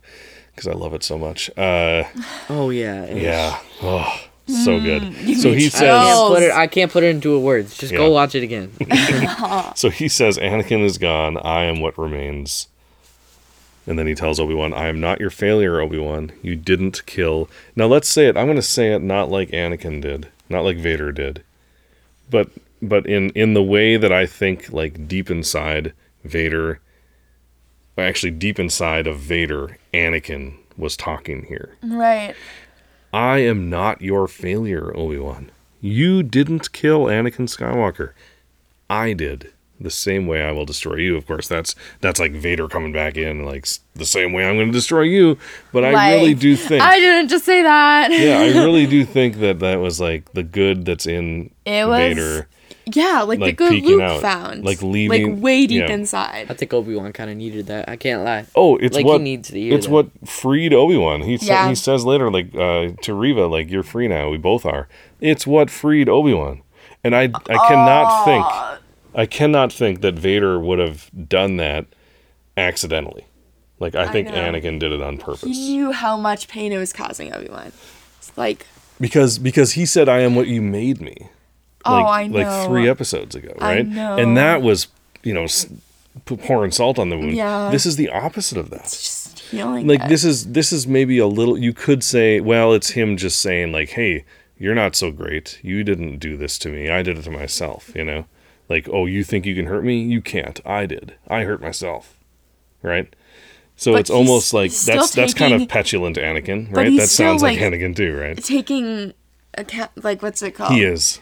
because I love it so much. Uh, oh, yeah. Yeah. Oh, so mm, good. So he says... I can't, put it, I can't put it into a word. Just yeah. go watch it again. So he says, Anakin is gone. I am what remains. And then he tells Obi-Wan, I am not your failure, Obi-Wan. You didn't kill... Now, let's say it. I'm going to say it not like Anakin did. Not like Vader did. But but in, in the way that I think, like, deep inside Vader... Actually, deep inside of Vader, Anakin was talking here. Right. I am not your failure, Obi-Wan. You didn't kill Anakin Skywalker. I did. The same way I will destroy you. Of course, that's that's like Vader coming back in, like the same way I'm going to destroy you. But I like, really do think I didn't just say that. Yeah, I really do think that that was like the good that's in it was... Vader. Yeah, like, like the good Luke out. found. Like leaving. Like way deep yeah. inside. I think Obi-Wan kind of needed that. I can't lie. Oh, it's like what... He needs to hear it's that. what freed Obi-Wan. He, yeah. sa- he says later, like, uh, to Reva, like, you're free now. We both are. It's what freed Obi-Wan. And I, I cannot oh. think... I cannot think that Vader would have done that accidentally. Like, I think I Anakin did it on purpose. He knew how much pain it was causing Obi-Wan. It's like... Because, because he said, I am what you made me. Like, oh, I know. Like three episodes ago, right? I know. And that was, you know, s- pouring salt on the wound. Yeah. This is the opposite of that. It's just healing. Like it. this is this is maybe a little. You could say, well, it's him just saying, like, hey, you're not so great. You didn't do this to me. I did it to myself. You know, like, oh, you think you can hurt me? You can't. I did. I hurt myself, right? So but it's almost like that's taking, that's kind of petulant Anakin, right? But he's that sounds still, like, like Anakin too, right? Taking account, like what's it called? He is.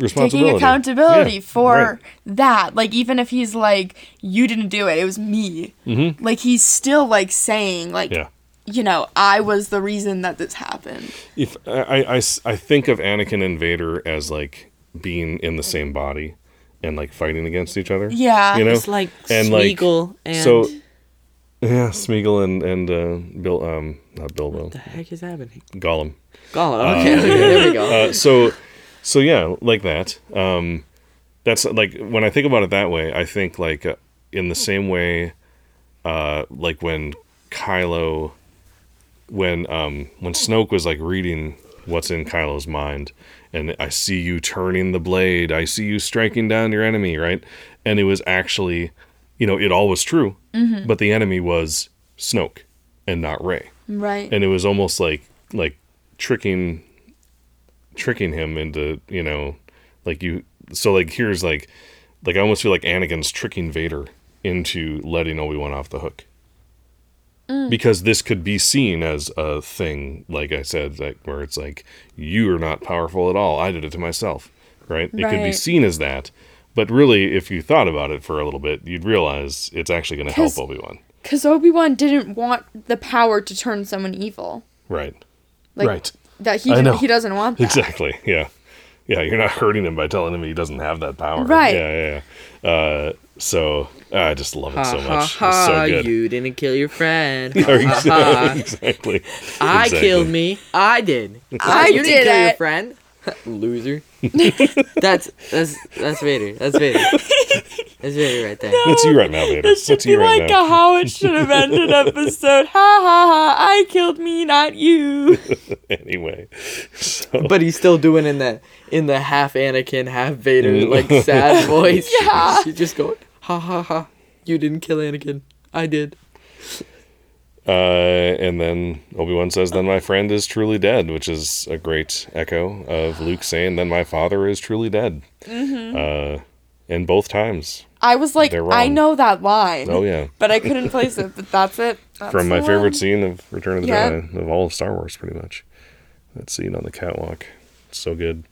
Taking accountability yeah, for right. that. Like, even if he's like, you didn't do it, it was me. Mm-hmm. Like, he's still, like, saying, like, yeah. you know, I was the reason that this happened. If I, I, I think of Anakin and Vader as, like, being in the same body and, like, fighting against each other. Yeah. You know? It's like and, Smeagol like, and... So, yeah, Smeagol and, and uh, Bill, um, not Bilbo. What the heck is happening? Gollum. Gollum, okay. Uh, there we go. Uh, so... So yeah, like that. Um, that's like when I think about it that way. I think like uh, in the same way, uh, like when Kylo, when um, when Snoke was like reading what's in Kylo's mind, and I see you turning the blade, I see you striking down your enemy, right? And it was actually, you know, it all was true, mm-hmm. but the enemy was Snoke and not Rey, right? And it was almost like like tricking. tricking him into, you know, like you, so like here's like, like I almost feel like Anakin's tricking Vader into letting Obi-Wan off the hook. Mm. Because this could be seen as a thing, like I said, like where it's like, you are not powerful at all. I did it to myself, right? Right. It could be seen as that. But really, if you thought about it for a little bit, you'd realize it's actually going to help Obi-Wan. Because Obi-Wan didn't want the power to turn someone evil. Right. Like, right. That he didn't, he doesn't want that. Exactly, yeah. Yeah, you're not hurting him by telling him he doesn't have that power. Right. Yeah, yeah, yeah. Uh, so, uh, I just love it ha, so much. Ha, ha, it's so good. You didn't kill your friend. Ha, ha, ha. Exactly. I exactly. killed me. I did. I you did didn't kill it. Your friend. Loser. that's that's that's Vader. That's Vader. That's Vader right there. No, that's you right now, Vader. That should that's be you right like now. A how it should have ended episode. Ha ha ha! I killed me, not you. Anyway, so. But he's still doing in that in the half Anakin, half Vader like sad voice. Yeah, he's just going ha ha ha! You didn't kill Anakin. I did. Uh, and then Obi-Wan says, then my friend is truly dead, which is a great echo of Luke saying, then my father is truly dead. Mm-hmm. Uh, and both times. I was like, I know that line. Oh, yeah. But I couldn't place it, but that's it. That's From my favorite line. Scene of Return of the yep. Jedi, of all of Star Wars, pretty much. That scene on the catwalk. It's so good.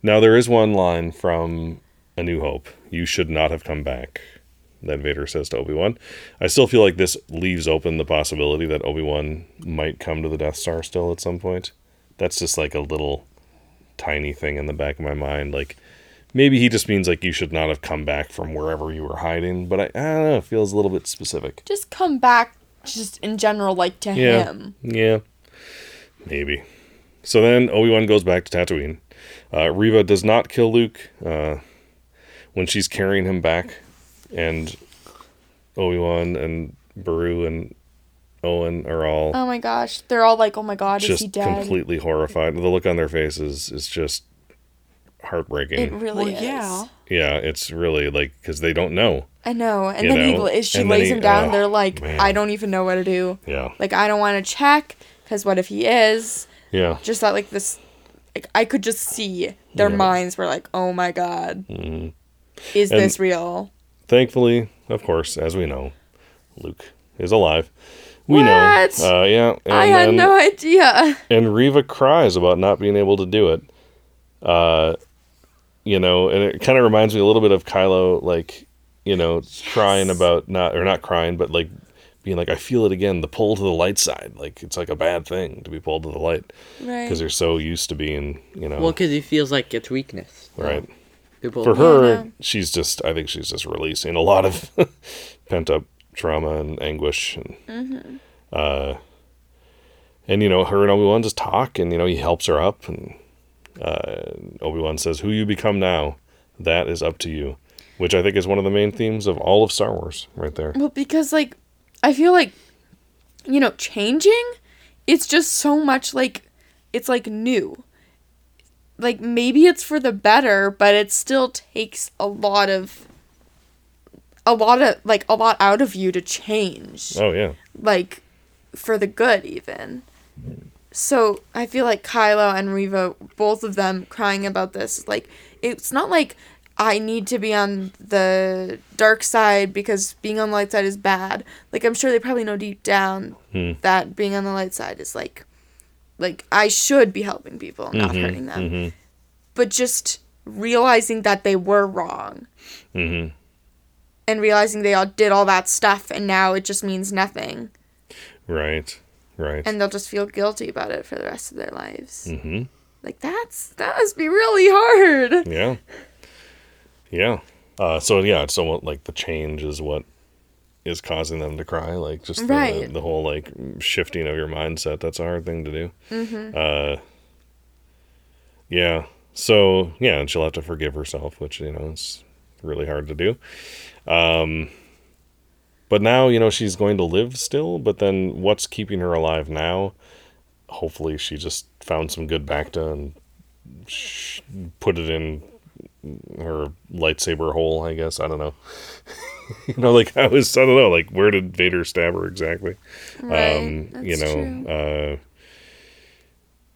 Now, there is one line from A New Hope. You should not have come back. That Vader says to Obi-Wan. I still feel like this leaves open the possibility that Obi-Wan might come to the Death Star still at some point. That's just like a little tiny thing in the back of my mind. Like, maybe he just means like you should not have come back from wherever you were hiding, but I, I don't know, it feels a little bit specific. Just come back just in general, like to yeah. him. Yeah, maybe. So then Obi-Wan goes back to Tatooine. Uh, Reva does not kill Luke uh, when she's carrying him back. And Obi-Wan and Beru and Owen are all... Oh my gosh. They're all like, oh my god, is he dead? Just completely horrified. The look on their faces is just heartbreaking. It really well, is. Yeah. Yeah, it's really like, because they don't know. I know. And then know? He, she and lays he, him down. Oh, they're like, man. I don't even know what to do. Yeah. Like, I don't want to check, because what if he is? Yeah. Just that like this... Like, I could just see their yeah. minds were like, oh my god. Mm-hmm. Is and, this real? Thankfully, of course, as we know, Luke is alive. We what? know. Uh, yeah. And I had then, no idea. And Reva cries about not being able to do it. Uh, you know, and it kind of reminds me a little bit of Kylo, like, you know, yes. crying about not, or not crying, but like being like, I feel it again, the pull to the light side. Like, it's like a bad thing to be pulled to the light. Right. Because they're so used to being, you know. Well, because he feels like it's weakness. Right. People. For her, yeah, no. she's just, I think she's just releasing a lot of pent-up trauma and anguish. And, mm-hmm. uh, and, you know, her and Obi-Wan just talk, and, you know, he helps her up. And uh, Obi-Wan says, who you become now, that is up to you. Which I think is one of the main themes of all of Star Wars right there. Well, because, like, I feel like, you know, changing, it's just so much, like, it's, like, new. Like, maybe it's for the better, but it still takes a lot of, a lot of, like, a lot out of you to change. Oh, yeah. Like, for the good, even. So, I feel like Kylo and Reva, both of them crying about this, like, it's not like I need to be on the dark side because being on the light side is bad. Like, I'm sure they probably know deep down hmm. that being on the light side is, like, Like, I should be helping people, not mm-hmm, hurting them. Mm-hmm. But just realizing that they were wrong. Mm-hmm. And realizing they all did all that stuff, and now it just means nothing. Right, right. And they'll just feel guilty about it for the rest of their lives. Mm-hmm. Like, that's that must be really hard. Yeah. Yeah. Uh, so, yeah, it's somewhat like the change is what is causing them to cry, like just the, right. the whole like shifting of your mindset. That's a hard thing to do. Mm-hmm. Uh, yeah. So yeah, and she'll have to forgive herself, which, you know, it's really hard to do. Um, but now, you know, she's going to live still, but then what's keeping her alive now? Hopefully she just found some good Bacta and sh- put it in her lightsaber hole, I guess. I don't know. You know, like, I was, I don't know, like, where did Vader stab her exactly? Right, um, that's you know, true. Uh,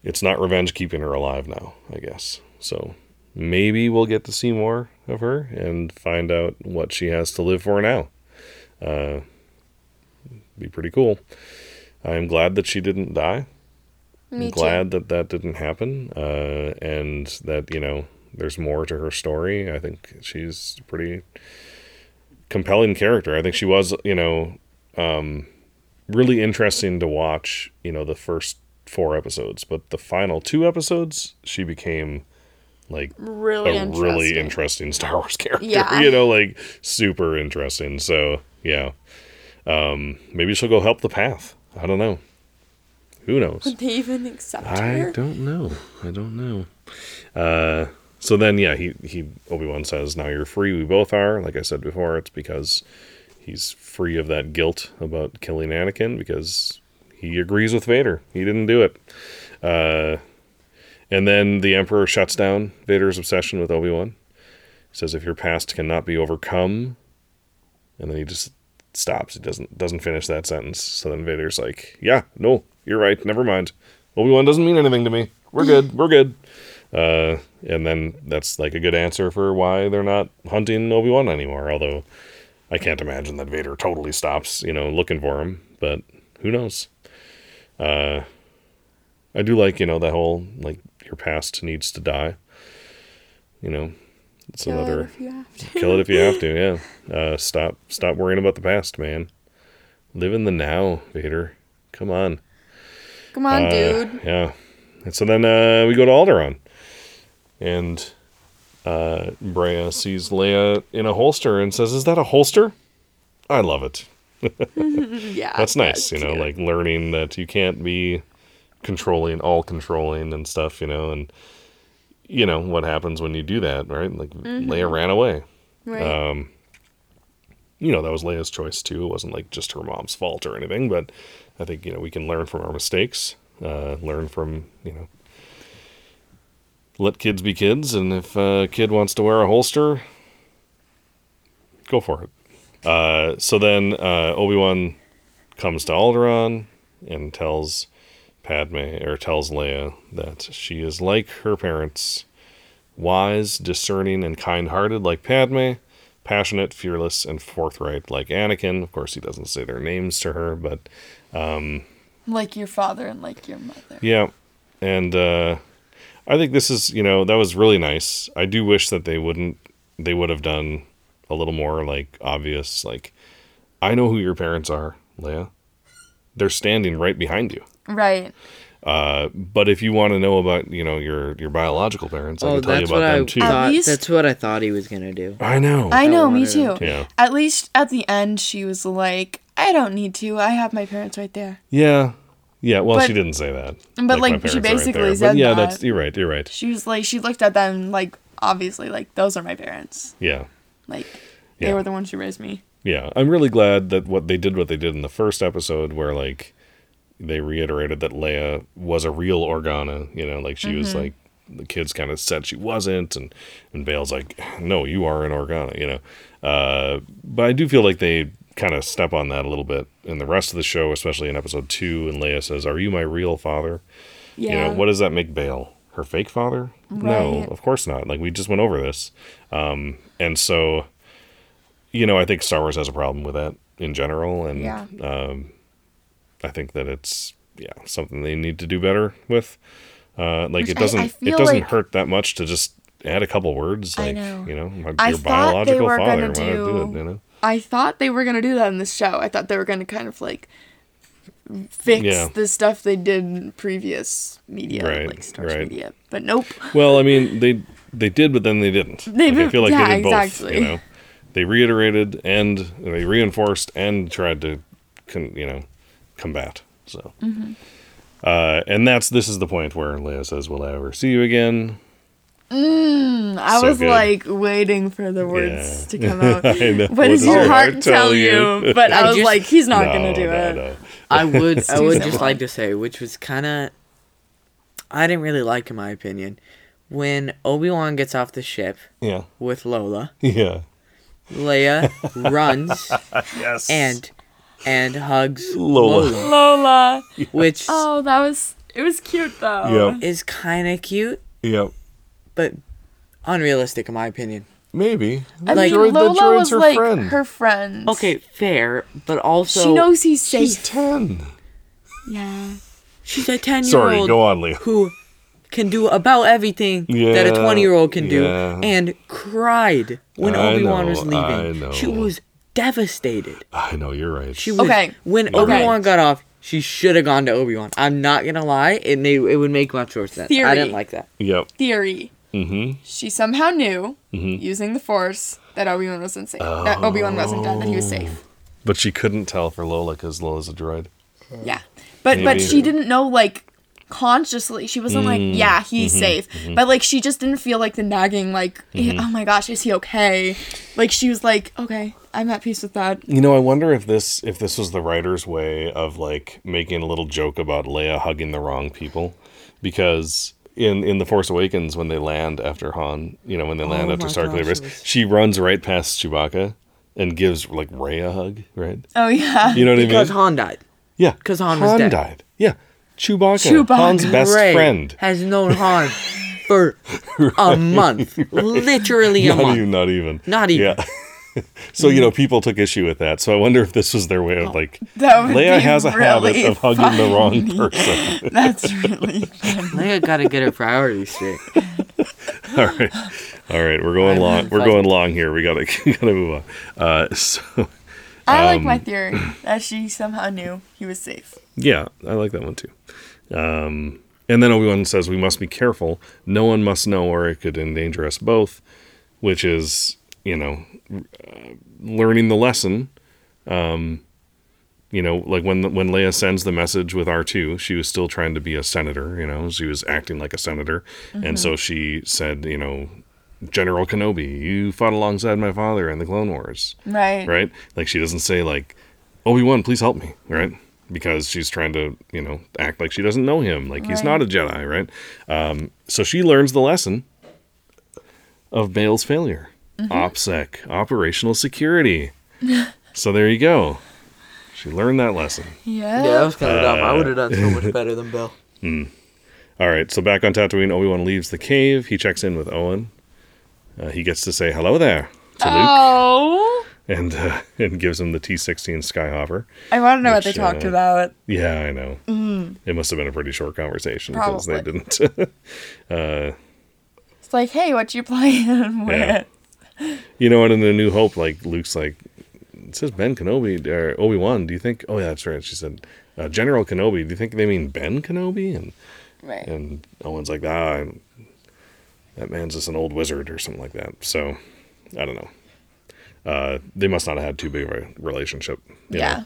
it's not revenge keeping her alive now, I guess. So maybe we'll get to see more of her and find out what she has to live for now. Uh, be pretty cool. I'm glad that she didn't die. Me I'm glad too. that that didn't happen. Uh, and that, you know, there's more to her story. I think she's a pretty compelling character. I think she was, you know, um, really interesting to watch, you know, the first four episodes. But the final two episodes, she became... like really a interesting. really interesting Star Wars character, yeah. you know, like super interesting. So yeah, um, maybe she'll go help the path. I don't know. Who knows? Would they even accept I her? I don't know. I don't know. Uh, so then, yeah, he, he Obi-Wan says, now you're free. We both are. Like I said before, it's because he's free of that guilt about killing Anakin because he agrees with Vader. He didn't do it. Uh, And then the Emperor shuts down Vader's obsession with Obi-Wan. He says, if your past cannot be overcome. And then he just stops. He doesn't doesn't finish that sentence. So then Vader's like, yeah, no, you're right. Never mind. Obi-Wan doesn't mean anything to me. We're good. We're good. Uh, and then that's like a good answer for why they're not hunting Obi-Wan anymore. Although I can't imagine that Vader totally stops, you know, looking for him. But who knows? Uh, I do like, you know, that whole, like, your past needs to die. You know, it's kill another. It if you have to. Kill it if you have to. Yeah. Uh, stop. Stop worrying about the past, man. Live in the now, Vader. Come on. Come on, uh, dude. Yeah. And so then uh, we go to Alderaan, and uh, Brea sees Leia in a holster and says, "Is that a holster?" I love it. Yeah. That's nice. That's you know, cute. Like learning that you can't be. Controlling, all controlling and stuff, you know, and you know what happens when you do that, right? Like mm-hmm. Leia ran away. Right. Um, you know, that was Leia's choice too. It wasn't like just her mom's fault or anything, but I think, you know, we can learn from our mistakes, uh, learn from, you know, let kids be kids. And if a kid wants to wear a holster, go for it. Uh, so then, uh, Obi-Wan comes to Alderaan and tells Padme, or tells Leia that she is like her parents, wise, discerning, and kind-hearted like Padme, passionate, fearless, and forthright like Anakin. Of course, he doesn't say their names to her, but... Um, like your father and like your mother. Yeah, and uh, I think this is, you know, that was really nice. I do wish that they wouldn't, they would have done a little more, like, obvious, like, I know who your parents are, Leia. They're standing right behind you. Right. Uh, but if you want to know about, you know, your, your biological parents, I oh, can tell you about them I too. Thought, least, that's what I thought he was going to do. I know. I know, I me too. Yeah. At least at the end, she was like, I don't need to. I have my parents right there. Yeah. Yeah. Well, but, she didn't say that. But, like, like she basically right said but, yeah, that. Yeah, that's, you're right. You're right. She was like, she looked at them, like, obviously, like, those are my parents. Yeah. Like, yeah. They were the ones who raised me. Yeah. I'm really glad that what they did, what they did in the first episode, where, like, they reiterated that Leia was a real Organa, you know, like she mm-hmm. was like, the kids kind of said she wasn't. And, and Bale's like, no, you are an Organa, you know? Uh, but I do feel like they kind of step on that a little bit in the rest of the show, especially in episode two. And Leia says, are you my real father? Yeah. You know, what does that make Bale? Her fake father? Right. No, of course not. Like, we just went over this. Um, and so, you know, I think Star Wars has a problem with that in general. And, yeah. um, I think that it's yeah something they need to do better with. Uh, like Which it doesn't I, I it doesn't like, hurt that much to just add a couple words. Like I know. You know, my, I your biological father. Do, do it, you know? I thought they were gonna do that in this show. I thought they were gonna kind of like fix yeah. the stuff they did in previous media, right, like Star Wars right. media. But nope. Well, I mean they they did, but then they didn't. They like, I feel like yeah, they did both. Exactly. You know, they reiterated and they reinforced and tried to, you know. combat. So, mm-hmm. uh, and that's, this is the point where Leia says, will I ever see you again? Mm, I so was good. Like waiting for the words yeah. to come out. What does your heart tell you? you? But I, I was just, like, he's not no, going to do no, it. No. I would, I would just like to say, which was kind of, I didn't really like in my opinion, when Obi-Wan gets off the ship yeah. with Lola, yeah. Leia runs yes. and And hugs Lola. Lola. Lola. Yeah. Which oh, that was it was cute though. Yep. Is kind of cute. Yep. But unrealistic in my opinion. Maybe. I like, mean, Lola droid, was her like friend. her friend. Okay, fair, but also she knows he's safe. She's ten. Yeah. She's a ten-year-old. Sorry, go on, Leah. Who can do about everything yeah, that a twenty-year-old can do, yeah. and cried when I Obi-Wan know, was leaving. I know. She was devastated. I know, you're right. She was, okay. When you're Obi-Wan right. got off, she should have gone to Obi-Wan. I'm not gonna lie, it made, it would make much more sense. Theory. I didn't like that. Yep. Theory. Mm-hmm. She somehow knew, mm-hmm. using the Force, that Obi-Wan wasn't safe. Oh. That Obi-Wan wasn't dead. That he was safe. But she couldn't tell for Lola because Lola's a droid. Yeah, but Maybe. but she didn't know like. Consciously, she wasn't mm. like, yeah, he's mm-hmm. safe, mm-hmm. but like she just didn't feel like the nagging, like, mm-hmm. oh my gosh, is he okay? Like she was like, okay, I'm at peace with that. You know, I wonder if this if this was the writer's way of like making a little joke about Leia hugging the wrong people, because in in The Force Awakens when they land after Han, you know, when they land oh after Star Cleavers, was... she runs right past Chewbacca and gives like Rey a hug, right? Oh yeah, you know what because I mean? Because Han died. Yeah, because Han, Han was dead. died. Yeah. Chewbacca, Chewbacca, Han's best Ray friend, has known Han for right, a month, right. literally a not month. Even, not even, not even. Yeah. So you know, people took issue with that. So I wonder if this was their way of like, Leia has really a habit of hugging funny. the wrong person. That's really funny. Leia got to get her priorities straight. All right, all right, we're going long. We're going long here. We gotta gotta move on. Uh, so. I like um, my theory that she somehow knew he was safe. Yeah, I like that one too. Um, and then Obi-Wan says, we must be careful. No one must know or it could endanger us both, which is, you know, uh, learning the lesson. Um, you know, like when when Leia sends the message with R two, she was still trying to be a senator, you know, she was acting like a senator. Mm-hmm. And so she said, you know, General Kenobi, you fought alongside my father in the Clone Wars. Right. Right? Like, she doesn't say, like, Obi-Wan, please help me, right? Because she's trying to, you know, act like she doesn't know him. Like, right. he's not a Jedi, right? Um, so she learns the lesson of Bale's failure. Mm-hmm. OPSEC, Operational Security. So there you go. She learned that lesson. Yeah. Yeah, that was kind of uh, dumb. I would have done so much better than Bale. Mm. All right, so back on Tatooine, Obi-Wan leaves the cave. He checks in with Owen. Uh, he gets to say hello there to oh. Luke, and uh, and gives him the T sixteen Skyhopper. I want to know which, what they talked uh, about. Yeah, I know. Mm. It must have been a pretty short conversation because they didn't. uh, it's like, hey, what you playing with? Yeah. You know, and in A New Hope, like Luke's like, it says Ben Kenobi or Obi Wan. Do you think? Oh yeah, that's right. She said uh, General Kenobi. Do you think they mean Ben Kenobi? And right. and Owen's like, ah. I'm, that man's just an old wizard or something like that. So, I don't know. Uh, they must not have had too big of a relationship. Yeah. Know?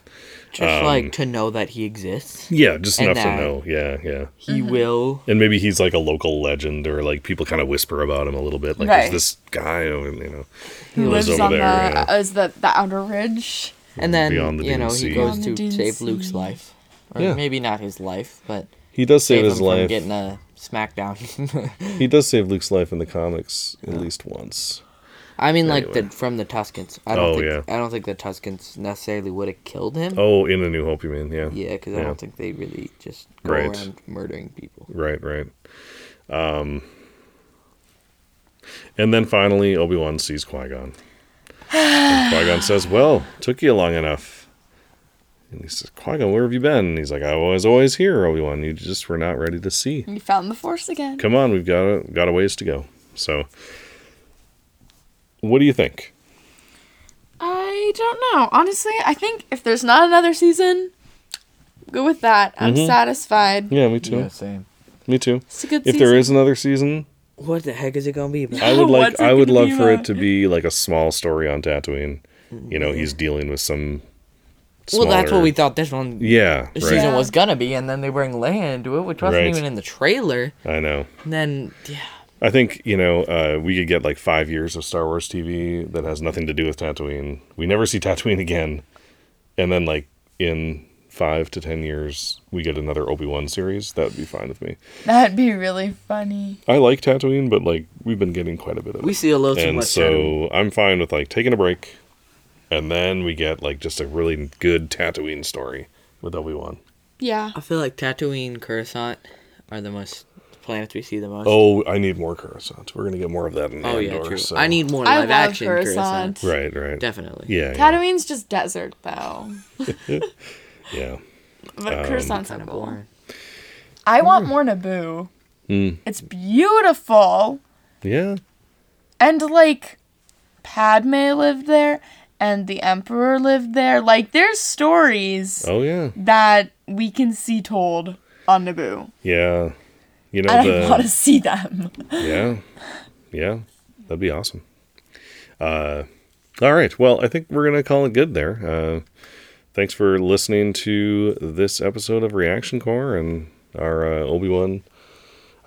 Just, um, like, to know that he exists. Yeah, just enough to know. Yeah, yeah. He mm-hmm. will. And maybe he's, like, a local legend or, like, people kind of whisper about him a little bit. Like, right. there's this guy, you know, who lives, lives on over there. The, yeah. Is the, the Outer Ridge. And then, the you know, he goes to D and C. Save Luke's life. Or yeah. maybe not his life, but... He does save, save his life. From getting a smackdown. He does save Luke's life in the comics at yeah. least once. I mean, anyway. like the, from the Tuskens. I don't oh think, yeah. I don't think the Tuskens necessarily would have killed him. Oh, in A New Hope, you mean? Yeah. Yeah, because yeah. I don't think they really just go right. around murdering people. Right, right. Um, and then finally, Obi-Wan sees Qui-Gon. And Qui-Gon says, "Well, took you long enough." And he says, Qui-Gon, where have you been? And he's like, I was always here, Obi-Wan. You just were not ready to see. You found the Force again. Come on, we've got a, got a ways to go. So, what do you think? I don't know. Honestly, I think if there's not another season, go with that. I'm mm-hmm. satisfied. Yeah, me too. Yeah, same. Me too. It's a good season. If there is another season... What the heck is it going to be? I would like. I would love for it to be like a small story on Tatooine. Mm-hmm. You know, he's dealing with some... Smaller. Well, that's what we thought this one yeah, this right. season yeah. was going to be, and then they bring Leia into it, which wasn't right. even in the trailer. I know. And then, yeah. I think, you know, uh, we could get like five years of Star Wars T V that has nothing to do with Tatooine. We never see Tatooine again. And then, like, in five to ten years, we get another Obi-Wan series. That would be fine with me. That'd be really funny. I like Tatooine, but, like, we've been getting quite a bit of we it. We see a little too much. So I'm fine with, like, taking a break. And then we get, like, just a really good Tatooine story with Obi-Wan. Yeah. I feel like Tatooine, Coruscant are the most planet we see the most. Oh, I need more Coruscant. We're going to get more of that in oh, Andor. Yeah, true. So. I need more live action Coruscant. Coruscant. Right, right. Definitely. Yeah. Tatooine's yeah. just desert, though. yeah. But um, Coruscant's kind of boring. I want more Naboo. Mm. It's beautiful. Yeah. And, like, Padme lived there, and the Emperor lived there. Like, there's stories oh, yeah. that we can see told on Naboo. Yeah. You know, and the... I want to see them. yeah. Yeah. That'd be awesome. Uh, all right. Well, I think we're going to call it good there. Uh, thanks for listening to this episode of Reaction Corps and our uh, Obi-Wan...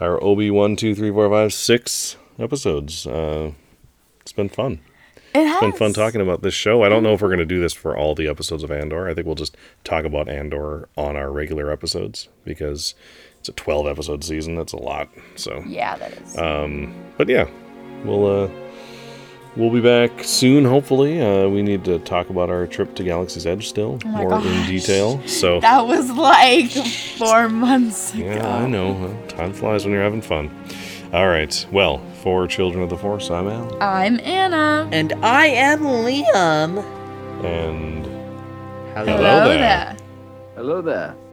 Our Obi-Wan, two, three, four, five, six episodes. Uh, it's been fun. It has. It's been fun talking about this show. I don't know if we're going to do this for all the episodes of Andor. I think we'll just talk about Andor on our regular episodes because it's a twelve-episode season. That's a lot. So yeah, that is. Um, but yeah, we'll uh, we'll be back soon, hopefully. Uh, we need to talk about our trip to Galaxy's Edge still oh more gosh. in detail. So that was like four months ago. Yeah, I know. Huh? Time flies when you're having fun. All right. Well, for Children of the Force, I'm Al. I'm Anna. And I am Liam. And hello, hello there. there. Hello there.